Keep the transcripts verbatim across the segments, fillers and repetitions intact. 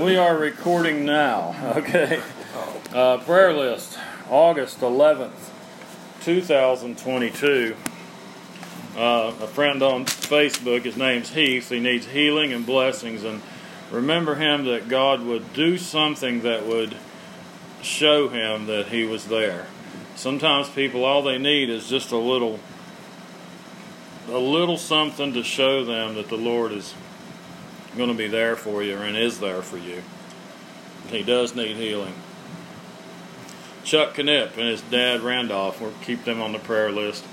We are recording now, okay? Uh, prayer list, August eleventh, twenty twenty-two. Uh, a friend on Facebook, his name's Heath, he needs healing and blessings, and remember him that God would do something that would show him that he was there. Sometimes people, all they need is just a little, a little something to show them that the Lord is going to be there for you and is there for you. He does need healing. Chuck Knipp and his dad Randolph, we'll keep them on the prayer list.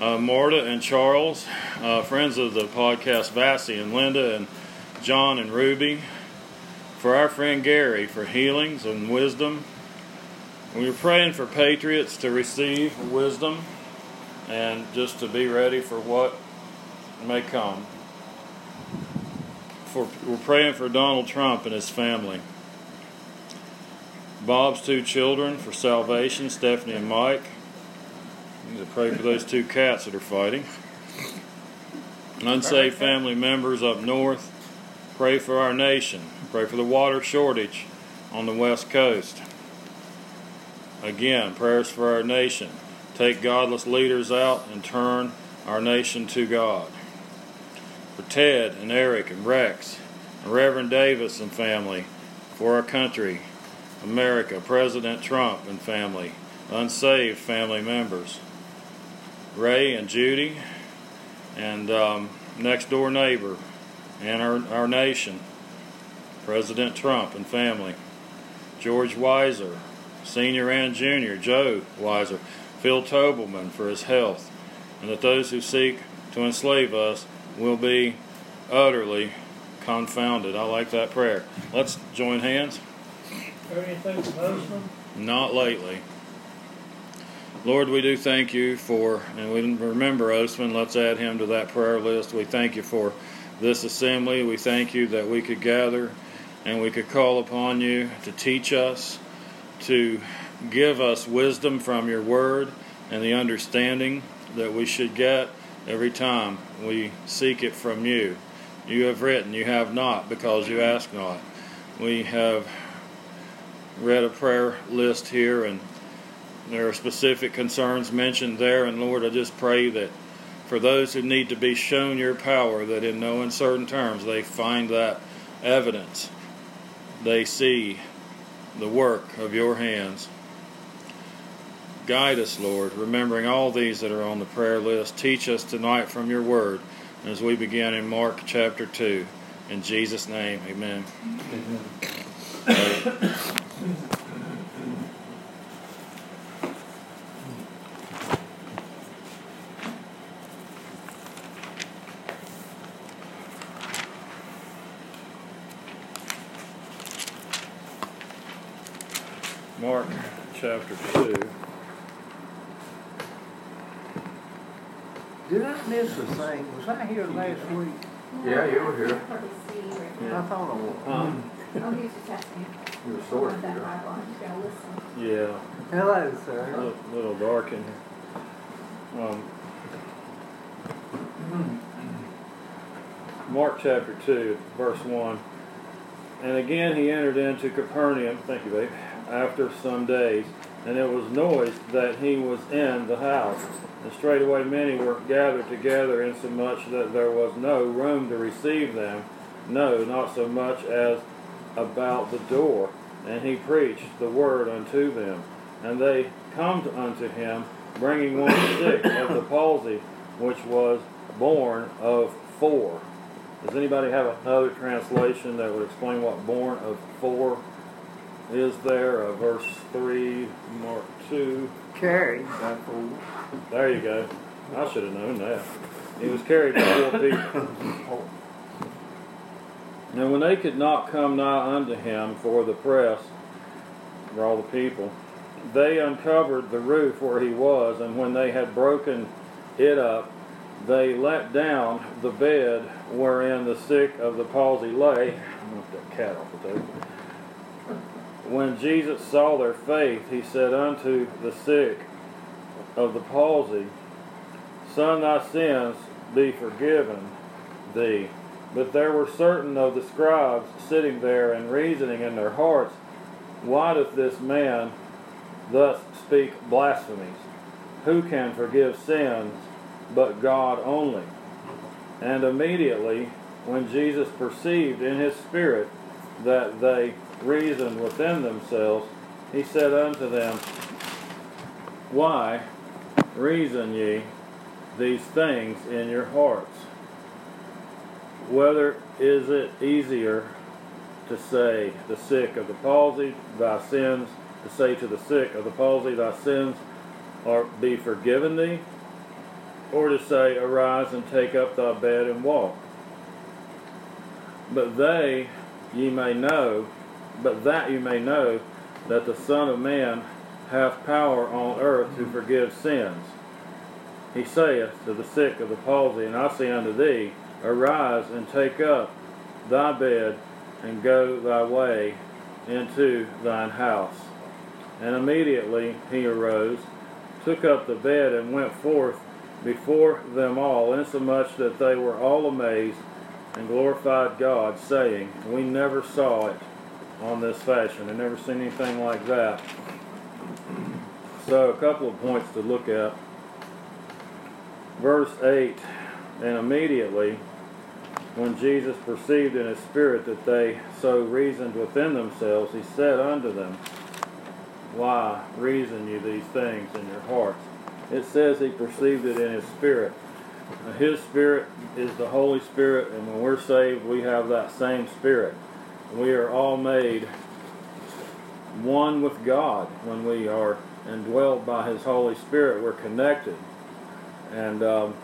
Uh, Marta and Charles, uh, friends of the podcast, Vassie and Linda and John and Ruby. For our friend Gary, for healings and wisdom. We were praying for patriots to receive wisdom and just to be ready for what may come. For, we're praying for Donald Trump and his family. Bob's two children for salvation, Stephanie and Mike. We need to pray for those two cats that are fighting. Unsaved family members up north. Pray for our nation. Pray for the water shortage on the West Coast. Again, prayers for our nation. Take godless leaders out and turn our nation to God. For Ted and Eric and Rex and Reverend Davis and family, for our country, America, President Trump and family, unsaved family members, Ray and Judy, and um, next door neighbor, and our, our nation, President Trump and family, George Weiser, Senior and Junior, Joe Weiser, Phil Tobelman for his health, and that those who seek to enslave us will be utterly confounded. I like that prayer. Let's join hands. Heard anything from Oseman? Not lately. Lord, we do thank you for, and we remember Oseman, let's add him to that prayer list. We thank you for this assembly. We thank you that we could gather and we could call upon you to teach us, to give us wisdom from your word and the understanding that we should get every time we seek it from you. You have written, you have not, because you ask not. We have read a prayer list here, and there are specific concerns mentioned there. And Lord, I just pray that for those who need to be shown your power, that in no uncertain terms they find that evidence. They see the work of your hands. Guide us, Lord, remembering all these that are on the prayer list. Teach us tonight from your word as we begin in Mark chapter two. In Jesus' name, amen. Amen. Uh, Mark chapter two. Did I miss a thing? Was I here last week? Yeah, you were here. I thought I was. Um, oh, he's just asking. You were sort of here. Yeah. Hello, sir. A little, little dark in here. Um, Mark chapter two, verse one. And again he entered into Capernaum. Thank you, babe. After some days, and it was noised that he was in the house. And straightway many were gathered together, insomuch that there was no room to receive them, no, not so much as about the door. And he preached the word unto them. And they come unto him, bringing one sick of the palsy, which was born of four. Does anybody have another translation that would explain what born of four is there? A verse three, Mark two. Carried by four. There you go. I should have known that. He was carried by four people. And when they could not come nigh unto him for the press, for all the people, they uncovered the roof where he was, and when they had broken it up, they let down the bed wherein the sick of the palsy lay. I'm going to have that cat off the table. When Jesus saw their faith, he said unto the sick of the palsy, Son, thy sins be forgiven thee. But there were certain of the scribes sitting there and reasoning in their hearts, why doth this man thus speak blasphemies? Who can forgive sins but God only? And immediately, when Jesus perceived in his spirit that they reasoned within themselves, he said unto them, Why reason ye these things in your hearts? Whether is it easier to say the sick of the palsy, thy sins, to say to the sick of the palsy, thy sins are be forgiven thee, or to say, Arise and take up thy bed and walk? But they ye may know, but that ye may know that the Son of Man hath power on earth to forgive sins. He saith to the sick of the palsy, And I say unto thee, Arise and take up thy bed and go thy way into thine house. And immediately he arose, took up the bed, and went forth before them all, insomuch that they were all amazed and glorified God, saying, We never saw it on this fashion. I've never seen anything like that. So a couple of points to look at. Verse eight, And immediately, when Jesus perceived in his spirit that they so reasoned within themselves, he said unto them, Why reason you these things in your hearts? It says he perceived it in his spirit. Now, his spirit is the Holy Spirit, and when we're saved, we have that same spirit. We are all made one with God when we are indwelt by his Holy Spirit. We're connected. And um,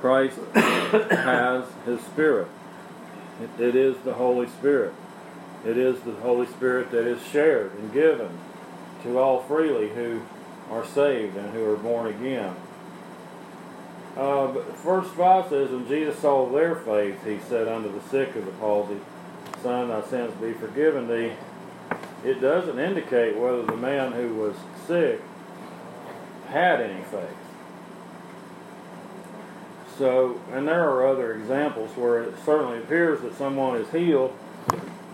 Christ has his Spirit. It, it is the Holy Spirit. It is the Holy Spirit that is shared and given to all freely who are saved and who are born again. Uh, but verse five says, And Jesus saw their faith, he said unto the sick of the palsy, Son, thy sins be forgiven thee. It doesn't indicate whether the man who was sick had any faith. So, and there are other examples where it certainly appears that someone is healed,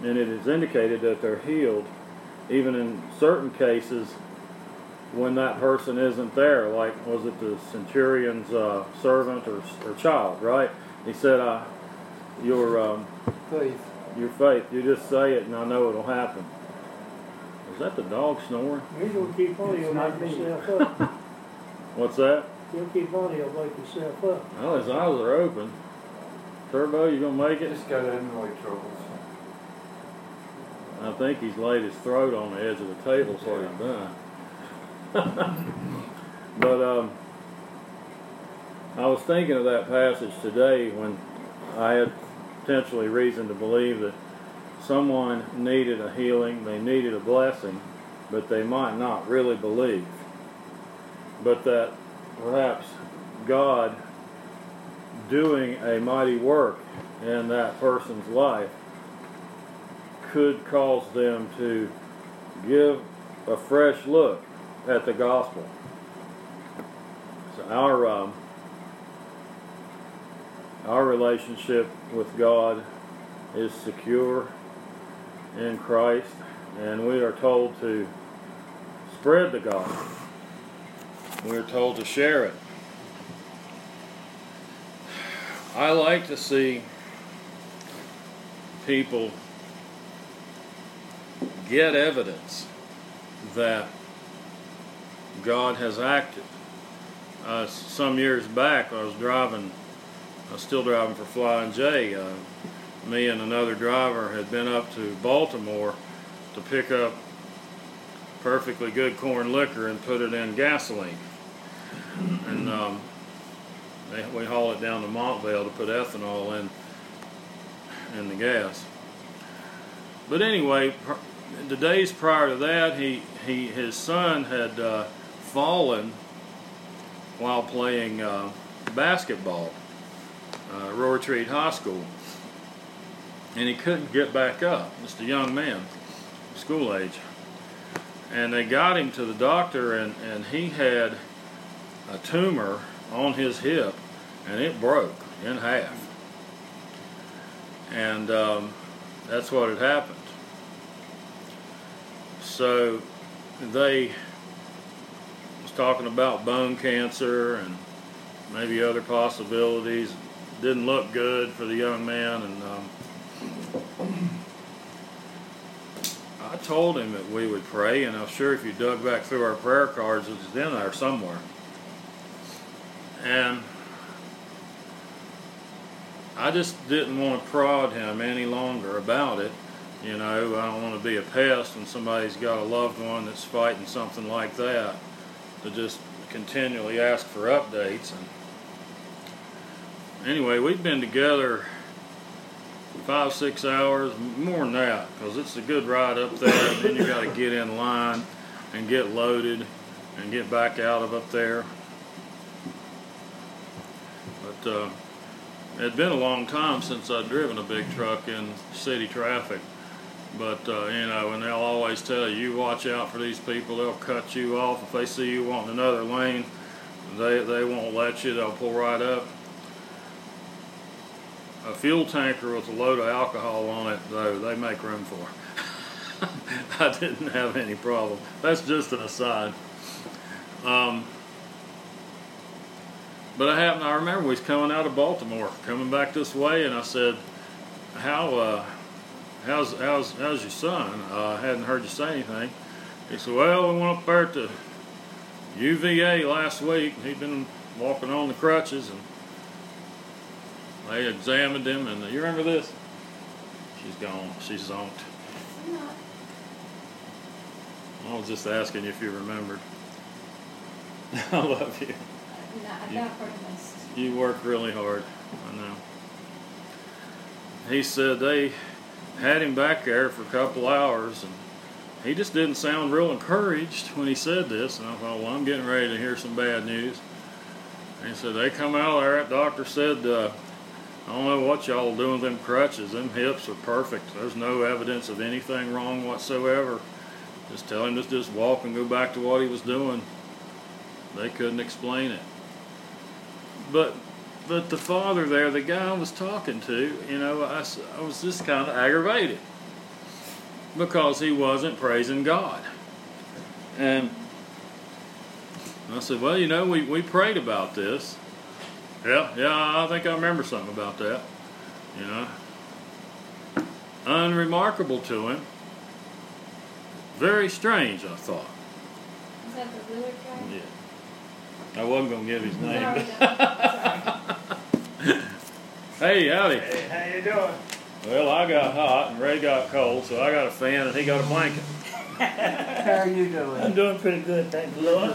and it is indicated that they're healed, even in certain cases when that person isn't there. Like, was it the centurion's uh, servant or, or child, right? He said, "I, your um, faith, your faith, you just say it, and I know it'll happen." Is that the dog snoring? He'll keep on, he'll wake himself up. What's that? He'll keep on, he'll wake himself up. Well, his eyes are open. Turbo, you gonna make it? Just got adenoid troubles. I think he's laid his throat on the edge of the table, so yeah. He's done. But um, I was thinking of that passage today when I had potentially reason to believe that someone needed a healing, they needed a blessing, but they might not really believe. But that perhaps God doing a mighty work in that person's life could cause them to give a fresh look at the gospel. So our um, our relationship with God is secure in Christ, and we are told to spread the gospel. We are told to share it. I like to see people get evidence that God has acted. Uh, some years back, I was driving, I was still driving for Fly and Jay. Uh, me and another driver had been up to Baltimore to pick up perfectly good corn liquor and put it in gasoline. And um, they, we haul it down to Montvale to put ethanol in, in the gas. But anyway, per, the days prior to that, he, he his son had uh, fallen while playing uh, basketball at uh, Roy Treat High School, and he couldn't get back up. Just a young man, school age, and they got him to the doctor, and, and he had a tumor on his hip, and it broke in half. And um, that's what had happened. So they was talking about bone cancer and maybe other possibilities. Didn't look good for the young man, and um, I told him that we would pray, and I'm sure if you dug back through our prayer cards, it was in there somewhere. And I just didn't want to prod him any longer about it. You know, I don't want to be a pest when somebody's got a loved one that's fighting something like that, to just continually ask for updates. And anyway, we've been together five, six hours, more than that, because it's a good ride up there, and then you got to get in line and get loaded and get back out of up there. But uh, it had been a long time since I'd driven a big truck in city traffic. But, uh, you know, and they'll always tell you, you watch out for these people. They'll cut you off. If they see you wanting another lane, they, they won't let you. They'll pull right up. A fuel tanker with a load of alcohol on it, though, they make room for. I didn't have any problem. That's just an aside. Um, but I happened, I remember we was coming out of Baltimore, coming back this way, and I said, how... Uh, How's, how's, how's your son? Uh, I hadn't heard you say anything. He said, well, we went up there to U V A last week. He'd been walking on the crutches, and they examined him. And the, you remember this? She's gone. She's zonked. I was just asking you if you remembered. I love you. No, I got part of this. You work really hard. I know. He said they... had him back there for a couple hours, and he just didn't sound real encouraged when he said this, and I thought, well, I'm getting ready to hear some bad news. And he said, they come out of there, that doctor said, uh, I don't know what y'all are doing with them crutches. Them hips are perfect. There's no evidence of anything wrong whatsoever. Just tell him to just walk and go back to what he was doing. They couldn't explain it. But... But the father there, the guy I was talking to, you know, I, I was just kind of aggravated because he wasn't praising God. And I said, well, you know, we, we prayed about this. Yeah, yeah, I think I remember something about that. You know, unremarkable to him. Very strange, I thought. Is that the Lillard guy? Yeah. I wasn't going to give his name. No, no. Hey, howdy. Hey, how you doing? Well, I got hot and Ray got cold, so I got a fan and he got a blanket. How are you doing? I'm doing pretty good, thank you, Lord.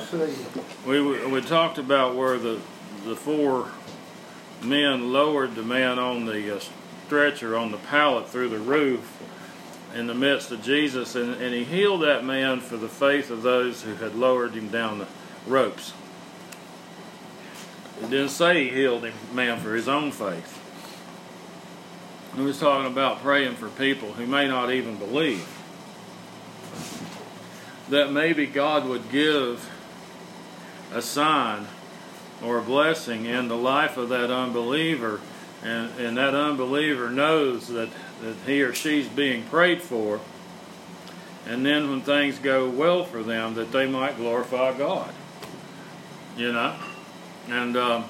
We we talked about where the the four men lowered the man on the uh, stretcher on the pallet through the roof in the midst of Jesus, and, and he healed that man for the faith of those who had lowered him down the ropes. It didn't say he healed him, man, for his own faith. He was talking about praying for people who may not even believe. That maybe God would give a sign or a blessing in the life of that unbeliever, and, and that unbeliever knows that, that he or she's being prayed for, and then when things go well for them, that they might glorify God. You know? And um,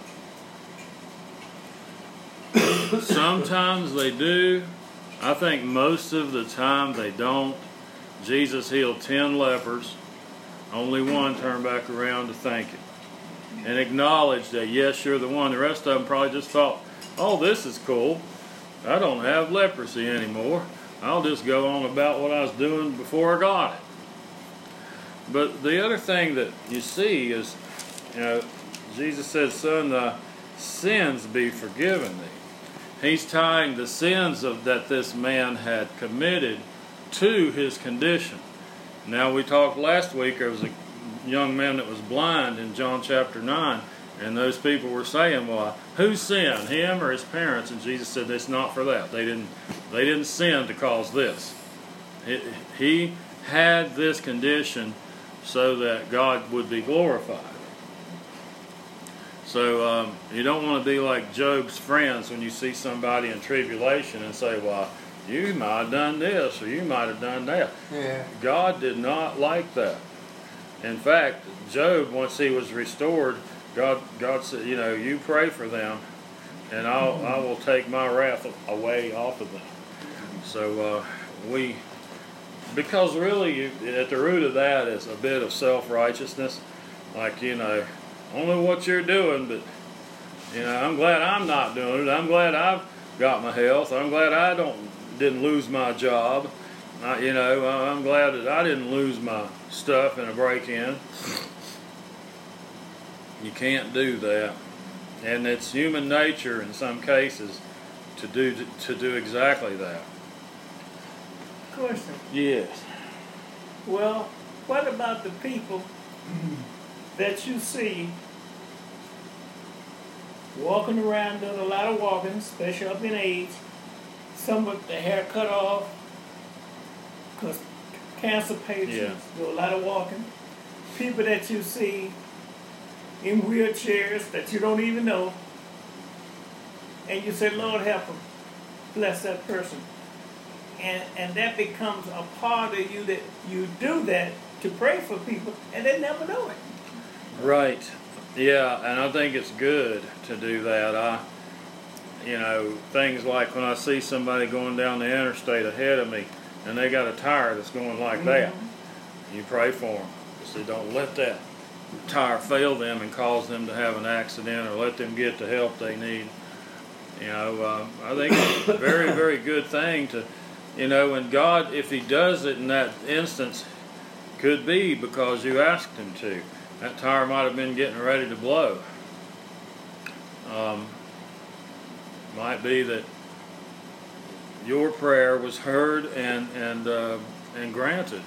sometimes they do. I think most of the time they don't. Jesus healed ten lepers. Only one turned back around to thank him and acknowledged that, yes, you're the one. The rest of them probably just thought, oh, this is cool. I don't have leprosy anymore. I'll just go on about what I was doing before I got it. But the other thing that you see is, you know, Jesus said, son, thy sins be forgiven thee. He's tying the sins of that this man had committed to his condition. Now, we talked last week, there was a young man that was blind in John chapter nine, and those people were saying, well, who sinned, him or his parents? And Jesus said, it's not for that. They didn't, they didn't sin to cause this. It, he had this condition so that God would be glorified. So um, you don't want to be like Job's friends when you see somebody in tribulation and say, well, you might have done this or you might have done that. Yeah. God did not like that. In fact, Job, once he was restored, God, God said, you know, you pray for them, and I'll, mm-hmm. I will take my wrath away off of them. So uh, we, because really you, at the root of that is a bit of self-righteousness. Like, you know, I don't know what you're doing, but, you know, I'm glad I'm not doing it. I'm glad I've got my health. I'm glad I don't didn't lose my job. I, you know, I'm glad that I didn't lose my stuff in a break-in. You can't do that. And it's human nature in some cases to do to, to do exactly that. Question. Yes. Well, what about the people that you see walking around, doing a lot of walking, especially up in age, some with their hair cut off, because cancer patients yeah. do a lot of walking. People that you see in wheelchairs that you don't even know, and you say, Lord, help them, bless that person. And, and that becomes a part of you, that you do that to pray for people, and they never know it. Right. Yeah, and I think it's good to do that. I, you know, things like when I see somebody going down the interstate ahead of me, and they got a tire that's going like mm-hmm. that, you pray for them. You say, don't let that tire fail them and cause them to have an accident, or let them get the help they need. You know, uh, I think it's a very, very good thing to, you know, when God, if He does it in that instance, could be because you asked Him to. That tire might have been getting ready to blow. Um, might be that your prayer was heard and and uh, and granted.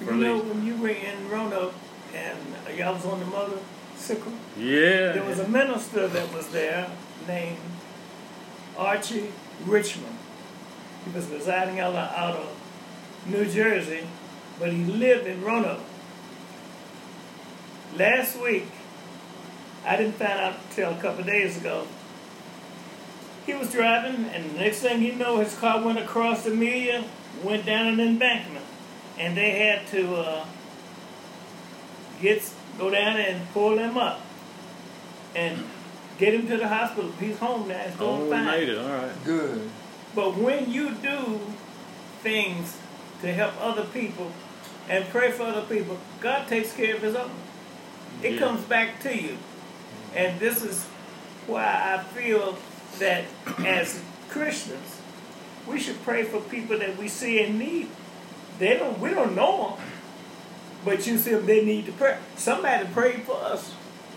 For you know, these. When you were in Roanoke and y'all was on the mother sickle, yeah, there was a minister that was there named Archie Richmond. He was residing out of, out of New Jersey, but he lived in Roanoke. Last week, I didn't find out until a couple of days ago, he was driving, and the next thing you know, his car went across the median, went down an embankment, and they had to uh, get go down and pull him up and get him to the hospital. He's home now. It's going fine. Oh, we made it. All right. Good. But when you do things to help other people and pray for other people, God takes care of His own. It yeah. comes back to you. And this is why I feel that as Christians, we should pray for people that we see in need. They don't, we don't know them, but you see them, they need to pray. Somebody prayed for us,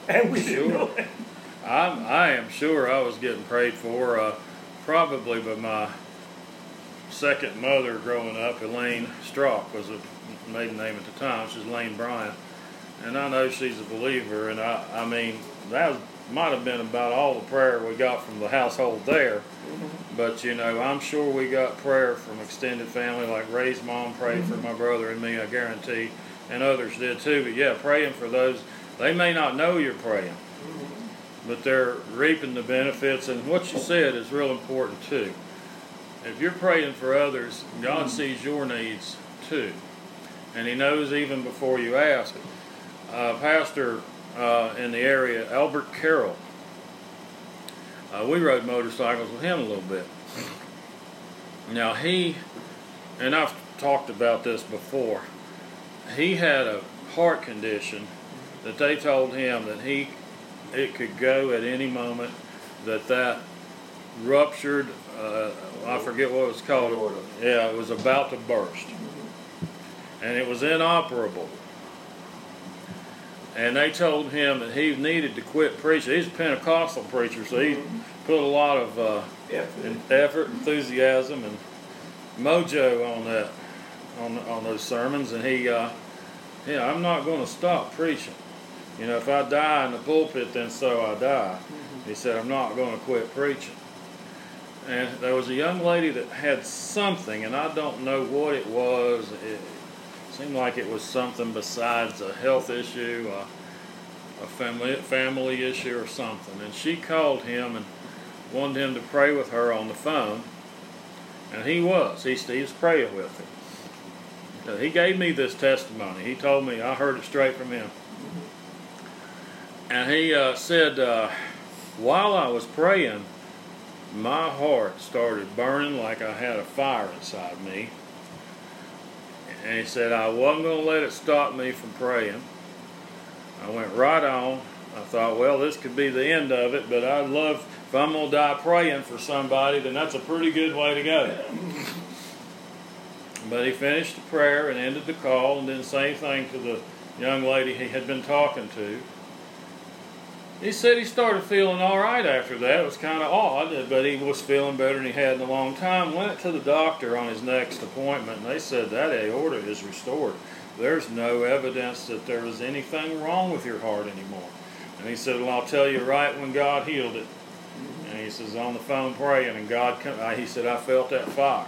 and we sure. didn't know it. I'm, I am sure I was getting prayed for uh, probably by my second mother growing up. Elaine Strock was a maiden name at the time. She's Elaine Bryant. And I know she's a believer, and I, I mean, that was, might have been about all the prayer we got from the household there. Mm-hmm. But, you know, I'm sure we got prayer from extended family, like Ray's mom prayed mm-hmm. for my brother and me, I guarantee, and others did too. But, yeah, praying for those. They may not know you're praying, mm-hmm. but they're reaping the benefits. And what you said is real important too. If you're praying for others, God mm-hmm. sees your needs too. And He knows even before you ask. Uh, pastor uh, in the area, Albert Carroll. Uh, we rode motorcycles with him a little bit. Now he, and I've talked about this before, he had a heart condition that they told him that he, it could go at any moment, that that ruptured, uh, I forget what it was called. Yeah, it was about to burst. And it was inoperable. And they told him that he needed to quit preaching. He's a Pentecostal preacher, so he put a lot of uh, effort, enthusiasm, and mojo on that, on on those sermons. And he, uh, yeah, I'm not going to stop preaching. You know, if I die in the pulpit, then so I die. Mm-hmm. He said, I'm not going to quit preaching. And there was a young lady that had something, and I don't know what it was. It, seemed like it was something besides a health issue. Uh, a family, family issue or something. And she called him and wanted him to pray with her on the phone. And he was. He, he was praying with her. He gave me this testimony. He told me. I heard it straight from him. And he uh, said, uh, while I was praying, my heart started burning like I had a fire inside me. And he said, I wasn't going to let it stop me from praying. I went right on. I thought, well, this could be the end of it, but I'd love, if I'm going to die praying for somebody, then that's a pretty good way to go. But he finished the prayer and ended the call and did the same thing to the young lady he had been talking to. He said he started feeling all right after that. It was kind of odd, but he was feeling better than he had in a long time. Went to the doctor on his next appointment, and they said that aorta is restored. There's no evidence that there was anything wrong with your heart anymore. And he said, well, I'll tell you right when God healed it. And he says, on the phone praying, and God come, he said, I felt that fire.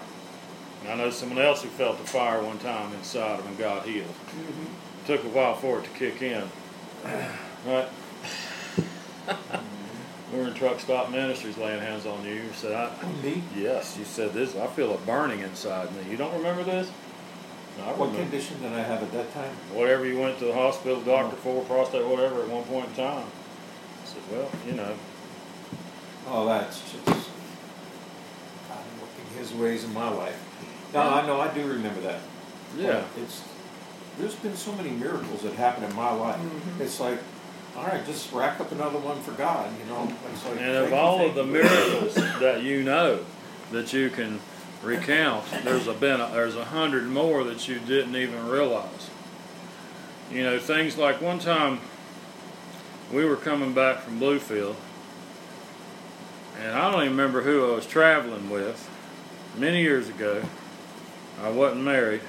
And I know someone else who felt the fire one time inside when God healed. Mm-hmm. It took a while for it to kick in. Right? We were in Truck Stop Ministries laying hands on you. You said, I, me? Yes, you said this. I feel a burning inside me. You don't remember this? No, I what remember. Condition did I have at that time? Whatever you went to the hospital, doctor oh. for, prostate, whatever, at one point in time. I said, well, you know. Oh, that's just, I'm looking his ways in my life. No, I know, I do remember that. Yeah. But it's, there's been so many miracles that happened in my life. Mm-hmm. It's like, all right, just rack up another one for God, you know. Like, and of all of the miracles that you know, that you can recount, there's a been a, there's a hundred more that you didn't even realize. You know, things like one time we were coming back from Bluefield, and I don't even remember who I was traveling with. Many years ago, I wasn't married,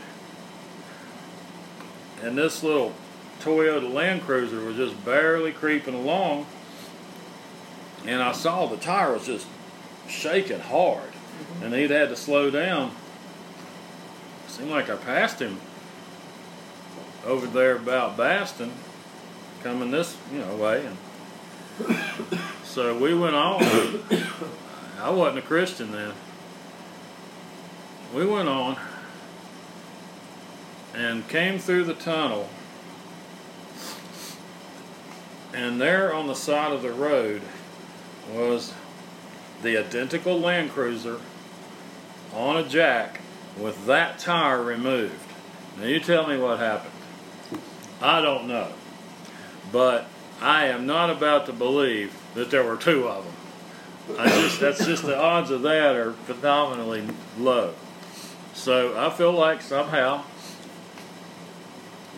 and this little Toyota Land Cruiser was just barely creeping along, and I saw the tire was just shaking hard, and he'd had to slow down. It seemed like I passed him over there about Baston, coming this you know way, and so we went on. I wasn't a Christian then. We went on and came through the tunnel. And there on the side of the road was the identical Land Cruiser on a jack with that tire removed. Now you tell me what happened. I don't know. But I am not about to believe that there were two of them. I just, that's just the odds of that are phenomenally low. So I feel like somehow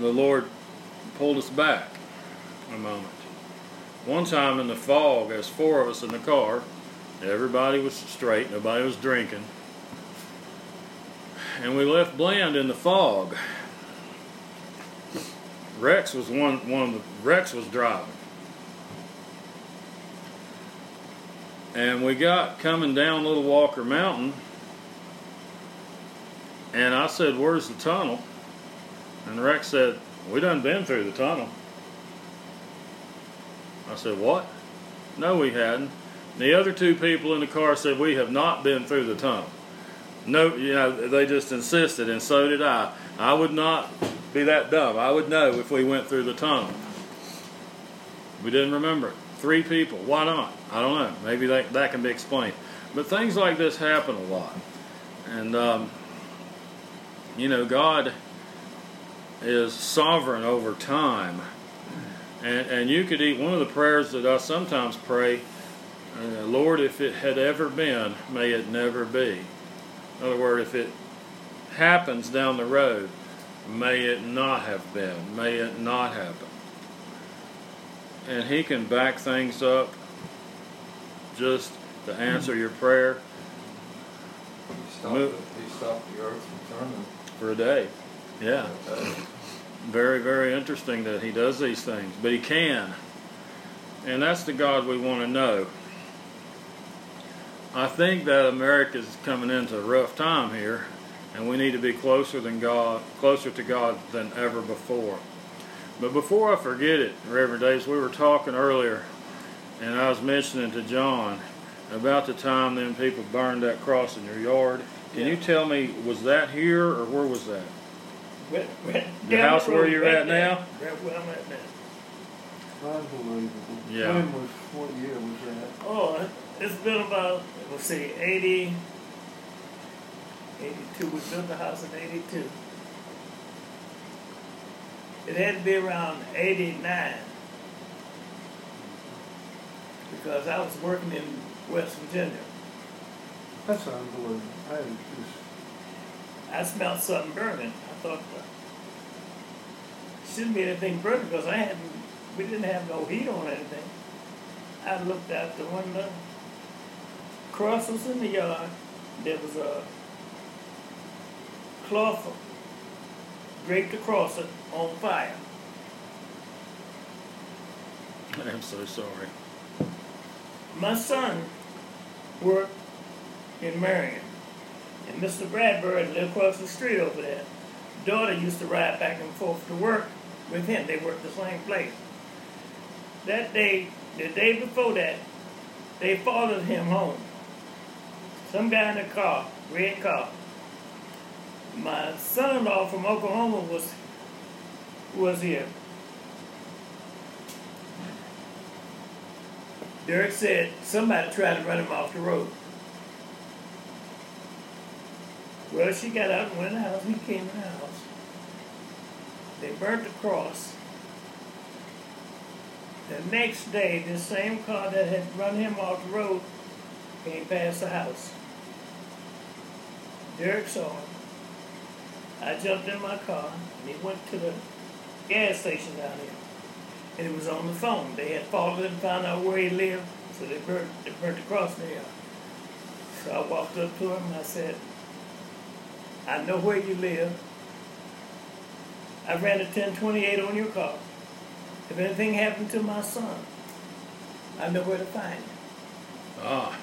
the Lord pulled us back a moment. One time in the fog, there's four of us in the car. Everybody was straight. Nobody was drinking. And we left Bland in the fog. Rex was one. One of the, Rex was driving. And we got coming down Little Walker Mountain. And I said, "Where's the tunnel?" And Rex said, "We done been through the tunnel." I said, "What?" "No, we hadn't." The other two people in the car said, "We have not been through the tunnel." No, you know, they just insisted, and so did I. I would not be that dumb. I would know if we went through the tunnel. We didn't remember it. Three people. Why not? I don't know. Maybe that, that can be explained. But things like this happen a lot. And, um, you know, God is sovereign over time. And, and you could eat one of the prayers that I sometimes pray, uh, Lord, if it had ever been, may it never be. In other words, if it happens down the road, may it not have been, may it not happen. And He can back things up just to answer your prayer. He stopped, the, he stopped the earth from turning. For a day, yeah. Okay. Very, very interesting that He does these things. But He can. And that's the God we want to know. I think that America's coming into a rough time here, and we need to be closer than God, closer to God than ever before. But before I forget it, Reverend Davis, we were talking earlier, and I was mentioning to John about the time them people burned that cross in your yard. Can yeah. you tell me, was that here or where was that? Went, went the house the where you're at now? Right where I'm at now. Unbelievable. Yeah. When was, what year was that? Oh, it's been about, let's see, eighty, eighty-two. We built the house in eighty-two. It had to be around eighty-nine. Because I was working in West Virginia. That's unbelievable. I just... I smelled something burning. I thought, well, it shouldn't be anything burning because I hadn't, we didn't have no heat on anything. I looked out the window. Cross was in the yard. There was a cloth draped across it on fire. I'm so sorry. My son worked in Marion, and Mister Bradbury lived across the street over there. Daughter used to ride back and forth to work with him. They worked the same place. That day, the day before that, they followed him home. Some guy in a car, red car. My son-in-law from Oklahoma was was here. Derek said somebody tried to run him off the road. Well, she got out and went in the house. He came in the house. They burnt the cross. The next day, this same car that had run him off the road came past the house. Derek saw him. I jumped in my car, and he went to the gas station down here. And it was on the phone. They had followed him, found out where he lived, so they burnt, they burnt the cross there. So I walked up to him, and I said, I know where you live. I ran a ten twenty-eight on your car. If anything happened to my son, I know where to find him. Ah.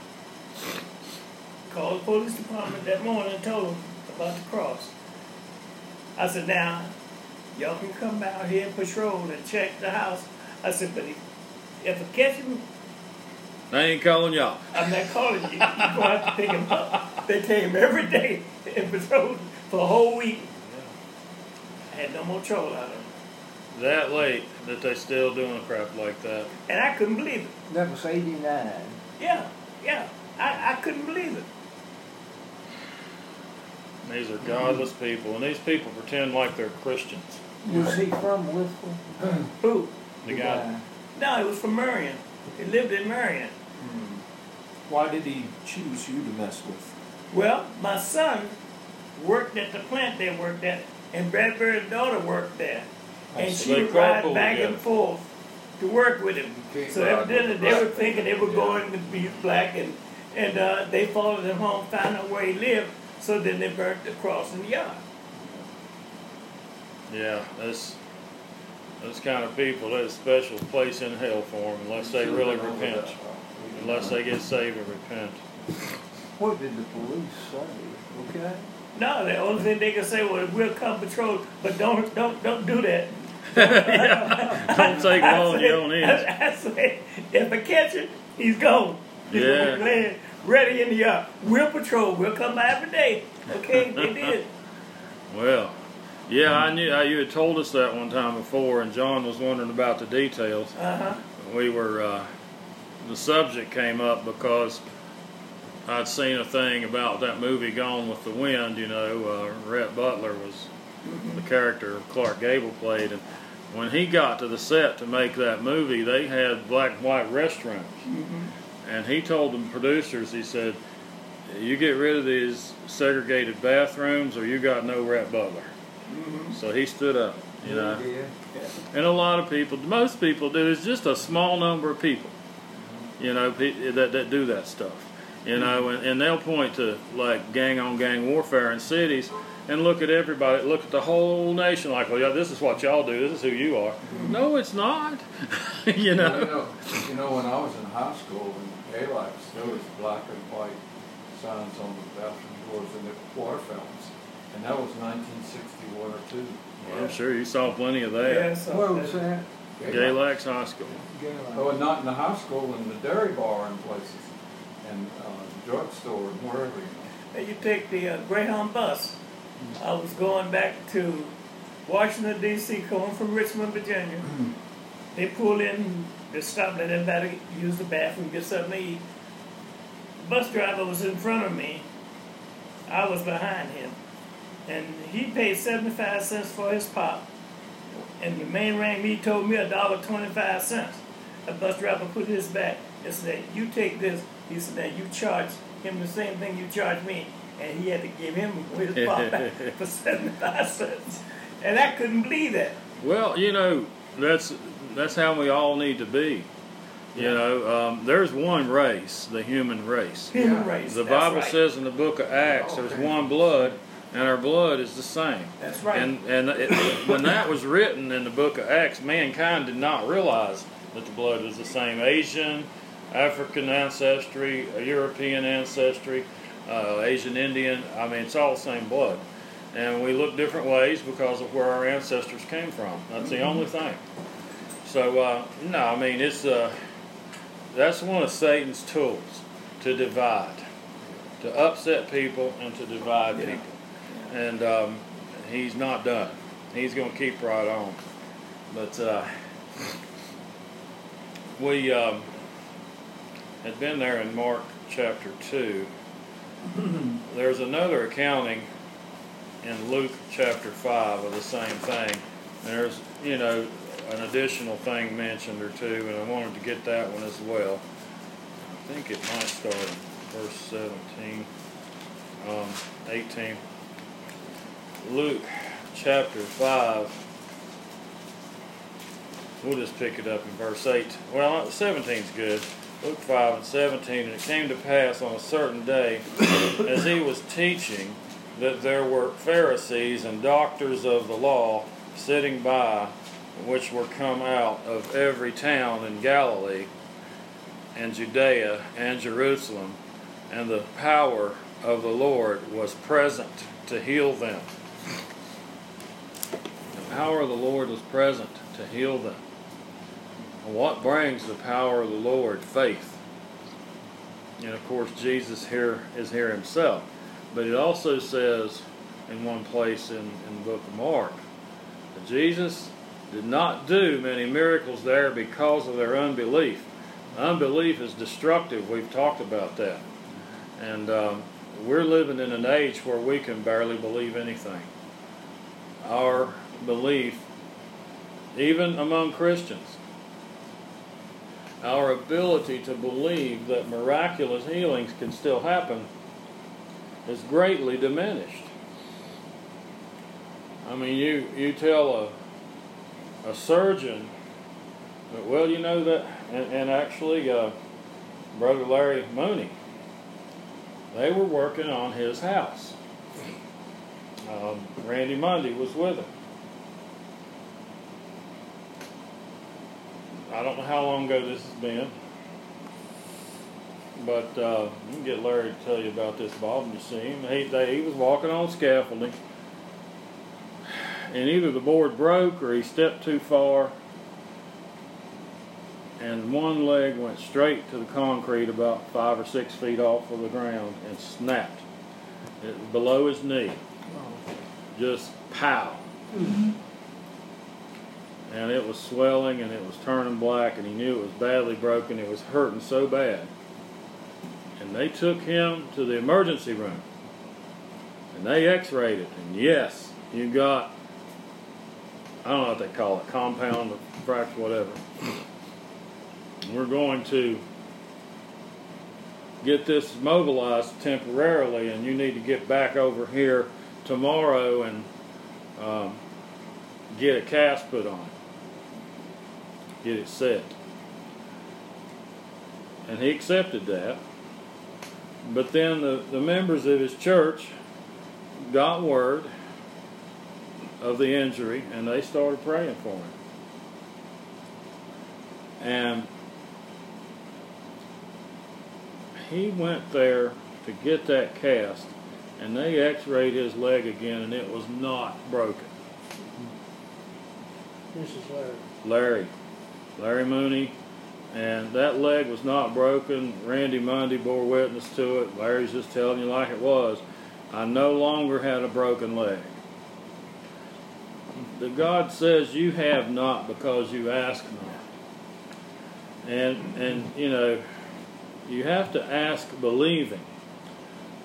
Called the police department that morning and told them about the cross. I said, now, y'all can come out here and patrol and check the house. I said, but if I catch him, I ain't calling y'all. I'm not calling you. You're going to have to pick him up. They came every day and patrolled for a whole week. I had no more trouble out of them. That late that they still doing crap like that. And I couldn't believe it. That was eighty-nine. Yeah, yeah. I, I couldn't believe it. These are godless mm-hmm. people, and these people pretend like they're Christians. Was he from Whistler? Who? The, the guy. guy. No, he was from Marion. He lived in Marion. Mm-hmm. Why did he choose you to mess with? Well, my son worked at the plant they worked at, and Bradbury's daughter worked there. I and see. she would ride back together. and forth to work with him. So evidently they were thinking they were yeah. going to be black, and, and uh, they followed him home, found out where he lived. So then they burnt the cross in the yard. Yeah, that's those kind of people. That's a special place in hell for them, unless they really repent, unless they get saved and repent. What did the police say? Okay. No, the only thing they can say was, "We'll come patrol, but don't, don't, don't do that." yeah. Don't take long on your own ends. I said, if I catch it, he's gone. Yeah. Ready in the yard. We'll patrol. We'll come by every day. Okay, they did. Well, yeah, I knew I, you had told us that one time before, and John was wondering about the details. Uh-huh. We were, uh, the subject came up because I'd seen a thing about that movie Gone with the Wind, you know, uh, Rhett Butler was mm-hmm. the character Clark Gable played, and when he got to the set to make that movie, they had black and white restrooms. Mm-hmm. And he told the producers, he said, you get rid of these segregated bathrooms or you got no Rhett Butler. Mm-hmm. So he stood up, you know. Yeah. And a lot of people, most people do, it's just a small number of people, you know, that, that do that stuff. You mm-hmm. know, and, and they'll point to, like, gang-on-gang warfare in cities and look at everybody, look at the whole nation like, well, yeah, this is what y'all do, this is who you are. Mm-hmm. No, it's not. you, know? You know? You know, when I was in high school, A-lights, there was black and white signs on the bathroom doors and the water fountains. And that was nineteen sixty-one or two. Yeah. I'm sure you saw plenty of that. Yes. Where was that? Galax High School. Galax. Oh, and not in the high school, in the dairy bar and places, and uh, drugstore and wherever. You know. You take the uh, Greyhound bus. Mm-hmm. I was going back to Washington, D C, coming from Richmond, Virginia. Mm-hmm. They pull in, they stop, let everybody use the bathroom, get something to eat. The bus driver was in front of me. I was behind him. And he paid seventy-five cents for his pop. And the man rang me, told me a dollar twenty-five cents. The bus driver put his back and said, you take this. He said, now you charge him the same thing you charge me. And he had to give him his pop back for seventy-five cents. And I couldn't believe that. Well, you know, that's that's how we all need to be. You yeah. know, um, there's one race, the human race. Human yeah. race. The Bible right. says in the book of Acts, oh, okay. there's one blood. And our blood is the same. That's right. And and it, when that was written in the book of Acts, mankind did not realize that the blood was the same. Asian, African ancestry, European ancestry, uh, Asian Indian, I mean, it's all the same blood. And we look different ways because of where our ancestors came from. That's mm-hmm. the only thing. So, uh, no, I mean, it's uh, that's one of Satan's tools, to divide, to upset people and to divide yeah. people. And um, he's not done. He's going to keep right on. But uh, we um, had been there in Mark chapter two. There's another accounting in Luke chapter five of the same thing. There's, you know, an additional thing mentioned or two, and I wanted to get that one as well. I think it might start in verse seventeen, um, eighteen. Luke chapter five, we'll just pick it up in verse eight. Well, seventeen's good. Luke five and seventeen. And it came to pass on a certain day, as he was teaching, that there were Pharisees and doctors of the law sitting by, which were come out of every town in Galilee and Judea and Jerusalem, and the power of the Lord was present to heal them. The power of the Lord was present to heal them. And what brings the power of the Lord? Faith. And of course, Jesus here is here himself. But it also says in one place in, in the book of Mark that Jesus did not do many miracles there because of their unbelief. Unbelief is destructive. We've talked about that. And um, we're living in an age where we can barely believe anything. Our belief, even among Christians, our ability to believe that miraculous healings can still happen is greatly diminished. I mean, you, you tell a, a surgeon that, well, you know that, and, and actually uh, Brother Larry Mooney, they were working on his house. Um, Randy Mundy was with him. I don't know how long ago this has been, but uh, you can get Larry to tell you about this, Bob, and you see him. He, they, he was walking on scaffolding, and either the board broke or he stepped too far, and one leg went straight to the concrete about five or six feet off of the ground and snapped. It was below his knee. Just pow. Mm-hmm. And it was swelling and it was turning black, and he knew it was badly broken. It was hurting so bad. And they took him to the emergency room. And they x-rayed it. And yes, you got, I don't know what they call it, compound fracture, whatever. We're going to get this mobilized temporarily, and you need to get back over here tomorrow and um, get a cast put on it, get it set. And he accepted that. But then the, the members of his church got word of the injury, and they started praying for him. And he went there to get that cast and they x-rayed his leg again, and it was not broken. This is Larry. Larry. Larry Mooney. And that leg was not broken. Randy Mundy bore witness to it. Larry's just telling you like it was. I no longer had a broken leg. The God says you have not because you ask not. And, and you know, you have to ask believing.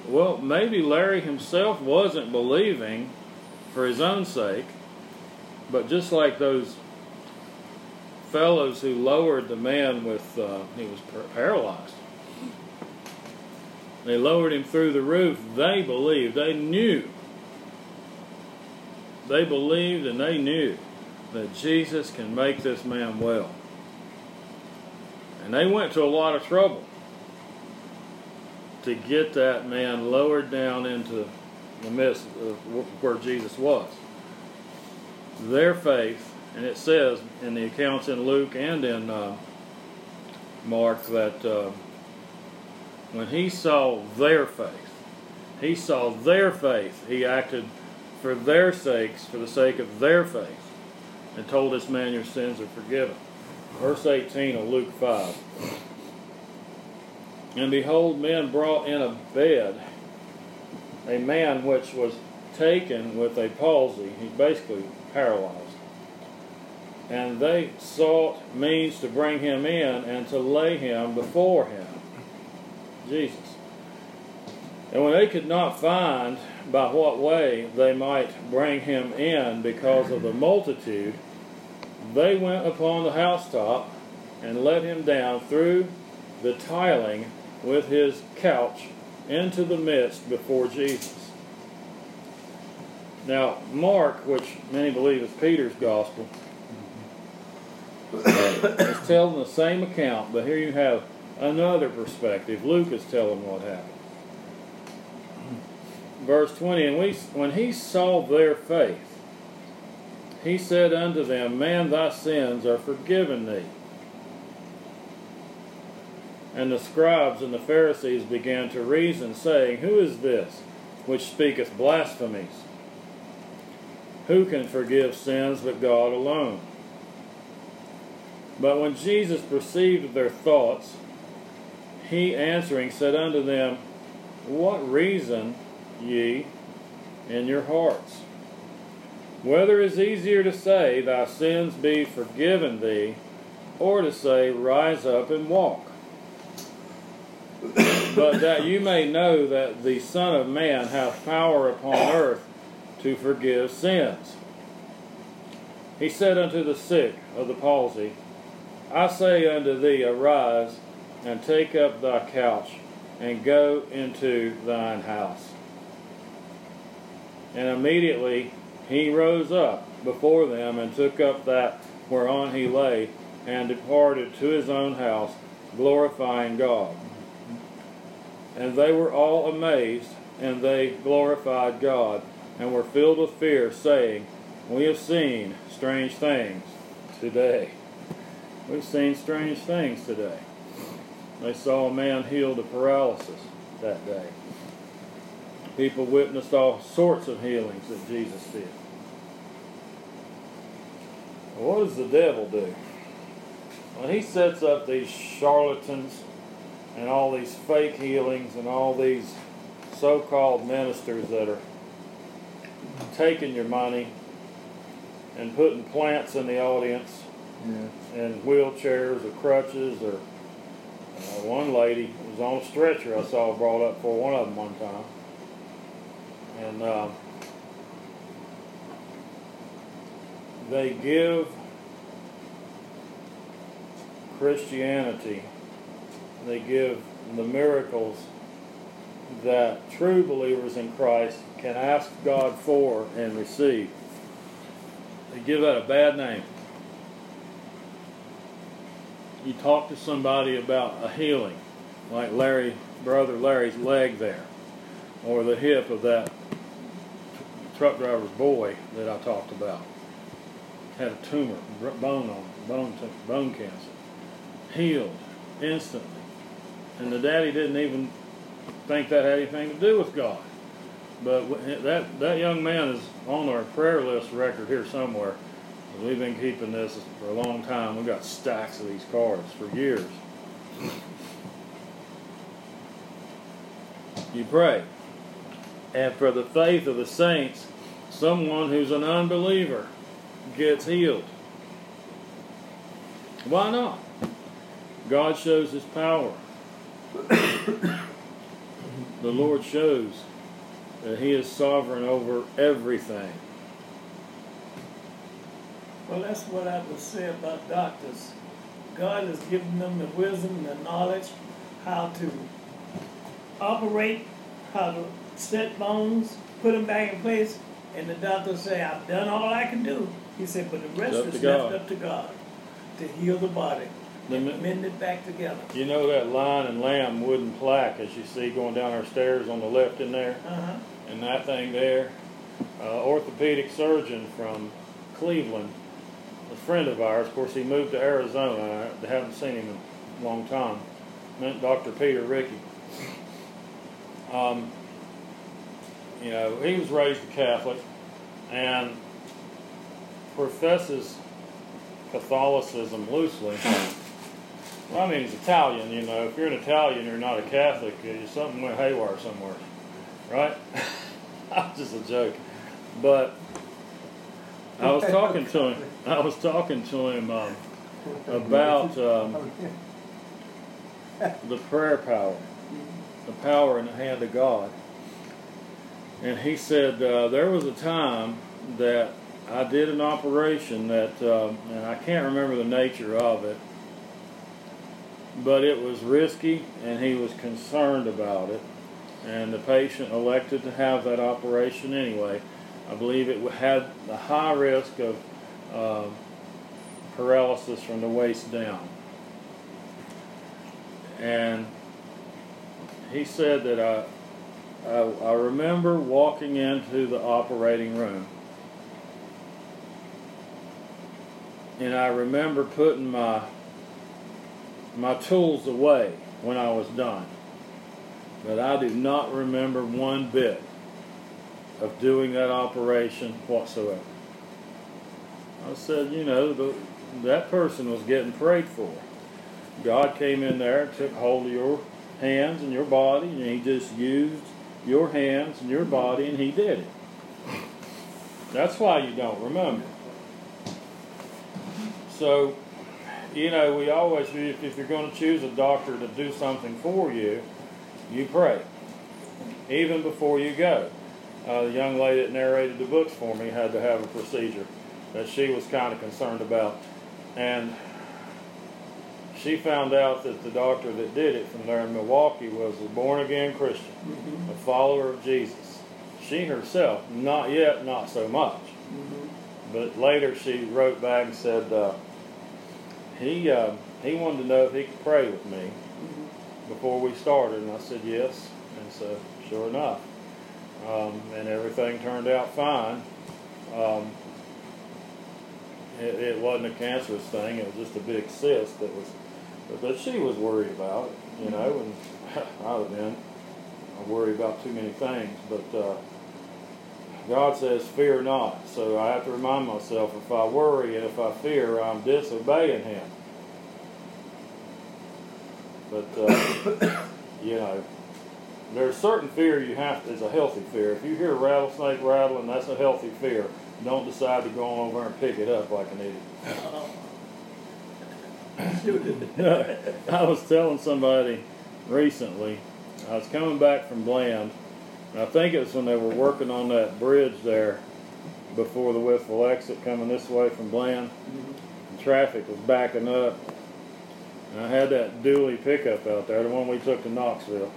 Well, maybe Larry himself wasn't believing for his own sake, but just like those fellows who lowered the man with, uh, he was paralyzed. They lowered him through the roof. They believed. They knew. They believed and they knew that Jesus can make this man well. And they went to a lot of trouble to get that man lowered down into the midst of where Jesus was. Their faith. And it says in the accounts in Luke and in uh, Mark that uh, when he saw their faith, he saw their faith, he acted for their sakes, for the sake of their faith, and told this man, your sins are forgiven. Verse eighteen of Luke five. And behold, men brought in a bed a man which was taken with a palsy. He's basically paralyzed. And they sought means to bring him in and to lay him before him, Jesus. And when they could not find by what way they might bring him in because of the multitude, they went upon the housetop and let him down through the tiling with his couch into the midst before Jesus. Now, Mark, which many believe is Peter's gospel, it's telling the same account, but here you have another perspective. Luke is telling what happened. Verse twenty, and we, when he saw their faith, he said unto them, man, thy sins are forgiven thee. And the scribes and the Pharisees began to reason, saying, who is this which speaketh blasphemies? Who can forgive sins but God alone? But when Jesus perceived their thoughts, he answering said unto them, what reason ye in your hearts? Whether it is easier to say, thy sins be forgiven thee, or to say, rise up and walk. But that you may know that the Son of Man hath power upon earth to forgive sins. He said unto the sick of the palsy, I say unto thee, arise, and take up thy couch, and go into thine house. And immediately he rose up before them, and took up that whereon he lay, and departed to his own house, glorifying God. And they were all amazed, and they glorified God, and were filled with fear, saying, we have seen strange things today. We've seen strange things today. They saw a man healed of paralysis that day. People witnessed all sorts of healings that Jesus did. What does the devil do? Well, he sets up these charlatans and all these fake healings and all these so-called ministers that are taking your money and putting plants in the audience. Yeah. And wheelchairs or crutches, or uh, one lady was on a stretcher I saw brought up for one of them one time. And uh, they give Christianity, they give the miracles that true believers in Christ can ask God for and receive. They give that a bad name. You talk to somebody about a healing, like Larry, brother Larry's leg there, or the hip of that truck driver's boy that I talked about. Had a tumor, bone on it, bone, bone cancer. Healed instantly. And the daddy didn't even think that had anything to do with God. But that, that young man is on our prayer list record here somewhere. We've been keeping this for a long time. We've got stacks of these cards for years. You pray. And for the faith of the saints, someone who's an unbeliever gets healed. Why not? God shows His power. The Lord shows that He is sovereign over everything. Well, that's what I would say about doctors. God has given them the wisdom and the knowledge how to operate, how to set bones, put them back in place, and the doctor say, I've done all I can do. He said, but the rest is left up to God to heal the body and the, mend it back together. You know that lion and lamb wooden plaque as you see going down our stairs on the left in there? Uh-huh. And that thing there, uh, orthopedic surgeon from Cleveland, a friend of ours, of course he moved to Arizona, I haven't seen him in a long time, Doctor Peter Rickey. Um, you know, he was raised a Catholic and professes Catholicism loosely. Well, I mean, he's Italian, you know. If you're an Italian, you're not a Catholic. Something went haywire somewhere, right? I'm just a joke. But I was talking to him. I was talking to him um, about um, the prayer power, the power in the hand of God. And he said, uh, there was a time that I did an operation that, um, and I can't remember the nature of it, but it was risky and he was concerned about it. And the patient elected to have that operation anyway. I believe it had the high risk of uh, paralysis from the waist down. And he said that I... I, I remember walking into the operating room, and I remember putting my my tools away when I was done, but I do not remember one bit of doing that operation whatsoever. I said, you know, the, that person was getting prayed for. God came in there, took hold of your hands and your body, and He just used your hands and your body, and He did it. That's why you don't remember. So, you know, we always, if, if you're going to choose a doctor to do something for you, you pray, even before you go. Uh, the young lady that narrated the books for me had to have a procedure that she was kind of concerned about. And she found out that the doctor that did it from there in Milwaukee was a born-again Christian, mm-hmm. a follower of Jesus. She herself, not yet, not so much. Mm-hmm. But later she wrote back and said, uh, he uh, he wanted to know if he could pray with me mm-hmm. before we started. And I said yes. And so, sure enough. Um, and everything turned out fine. Um, it, it wasn't a cancerous thing. It was just a big cyst that was... But she was worried about it, you know, and I would have been. I worry about too many things, but uh, God says, fear not. So I have to remind myself, if I worry and if I fear, I'm disobeying Him. But, uh, you know, there's certain fear you have to, it's a healthy fear. If you hear a rattlesnake rattling, that's a healthy fear. Don't decide to go on over and pick it up like an idiot. I was telling somebody recently, I was coming back from Bland, and I think it was when they were working on that bridge there before the Withville exit coming this way from Bland, and traffic was backing up, and I had that Dooley pickup out there, the one we took to Knoxville,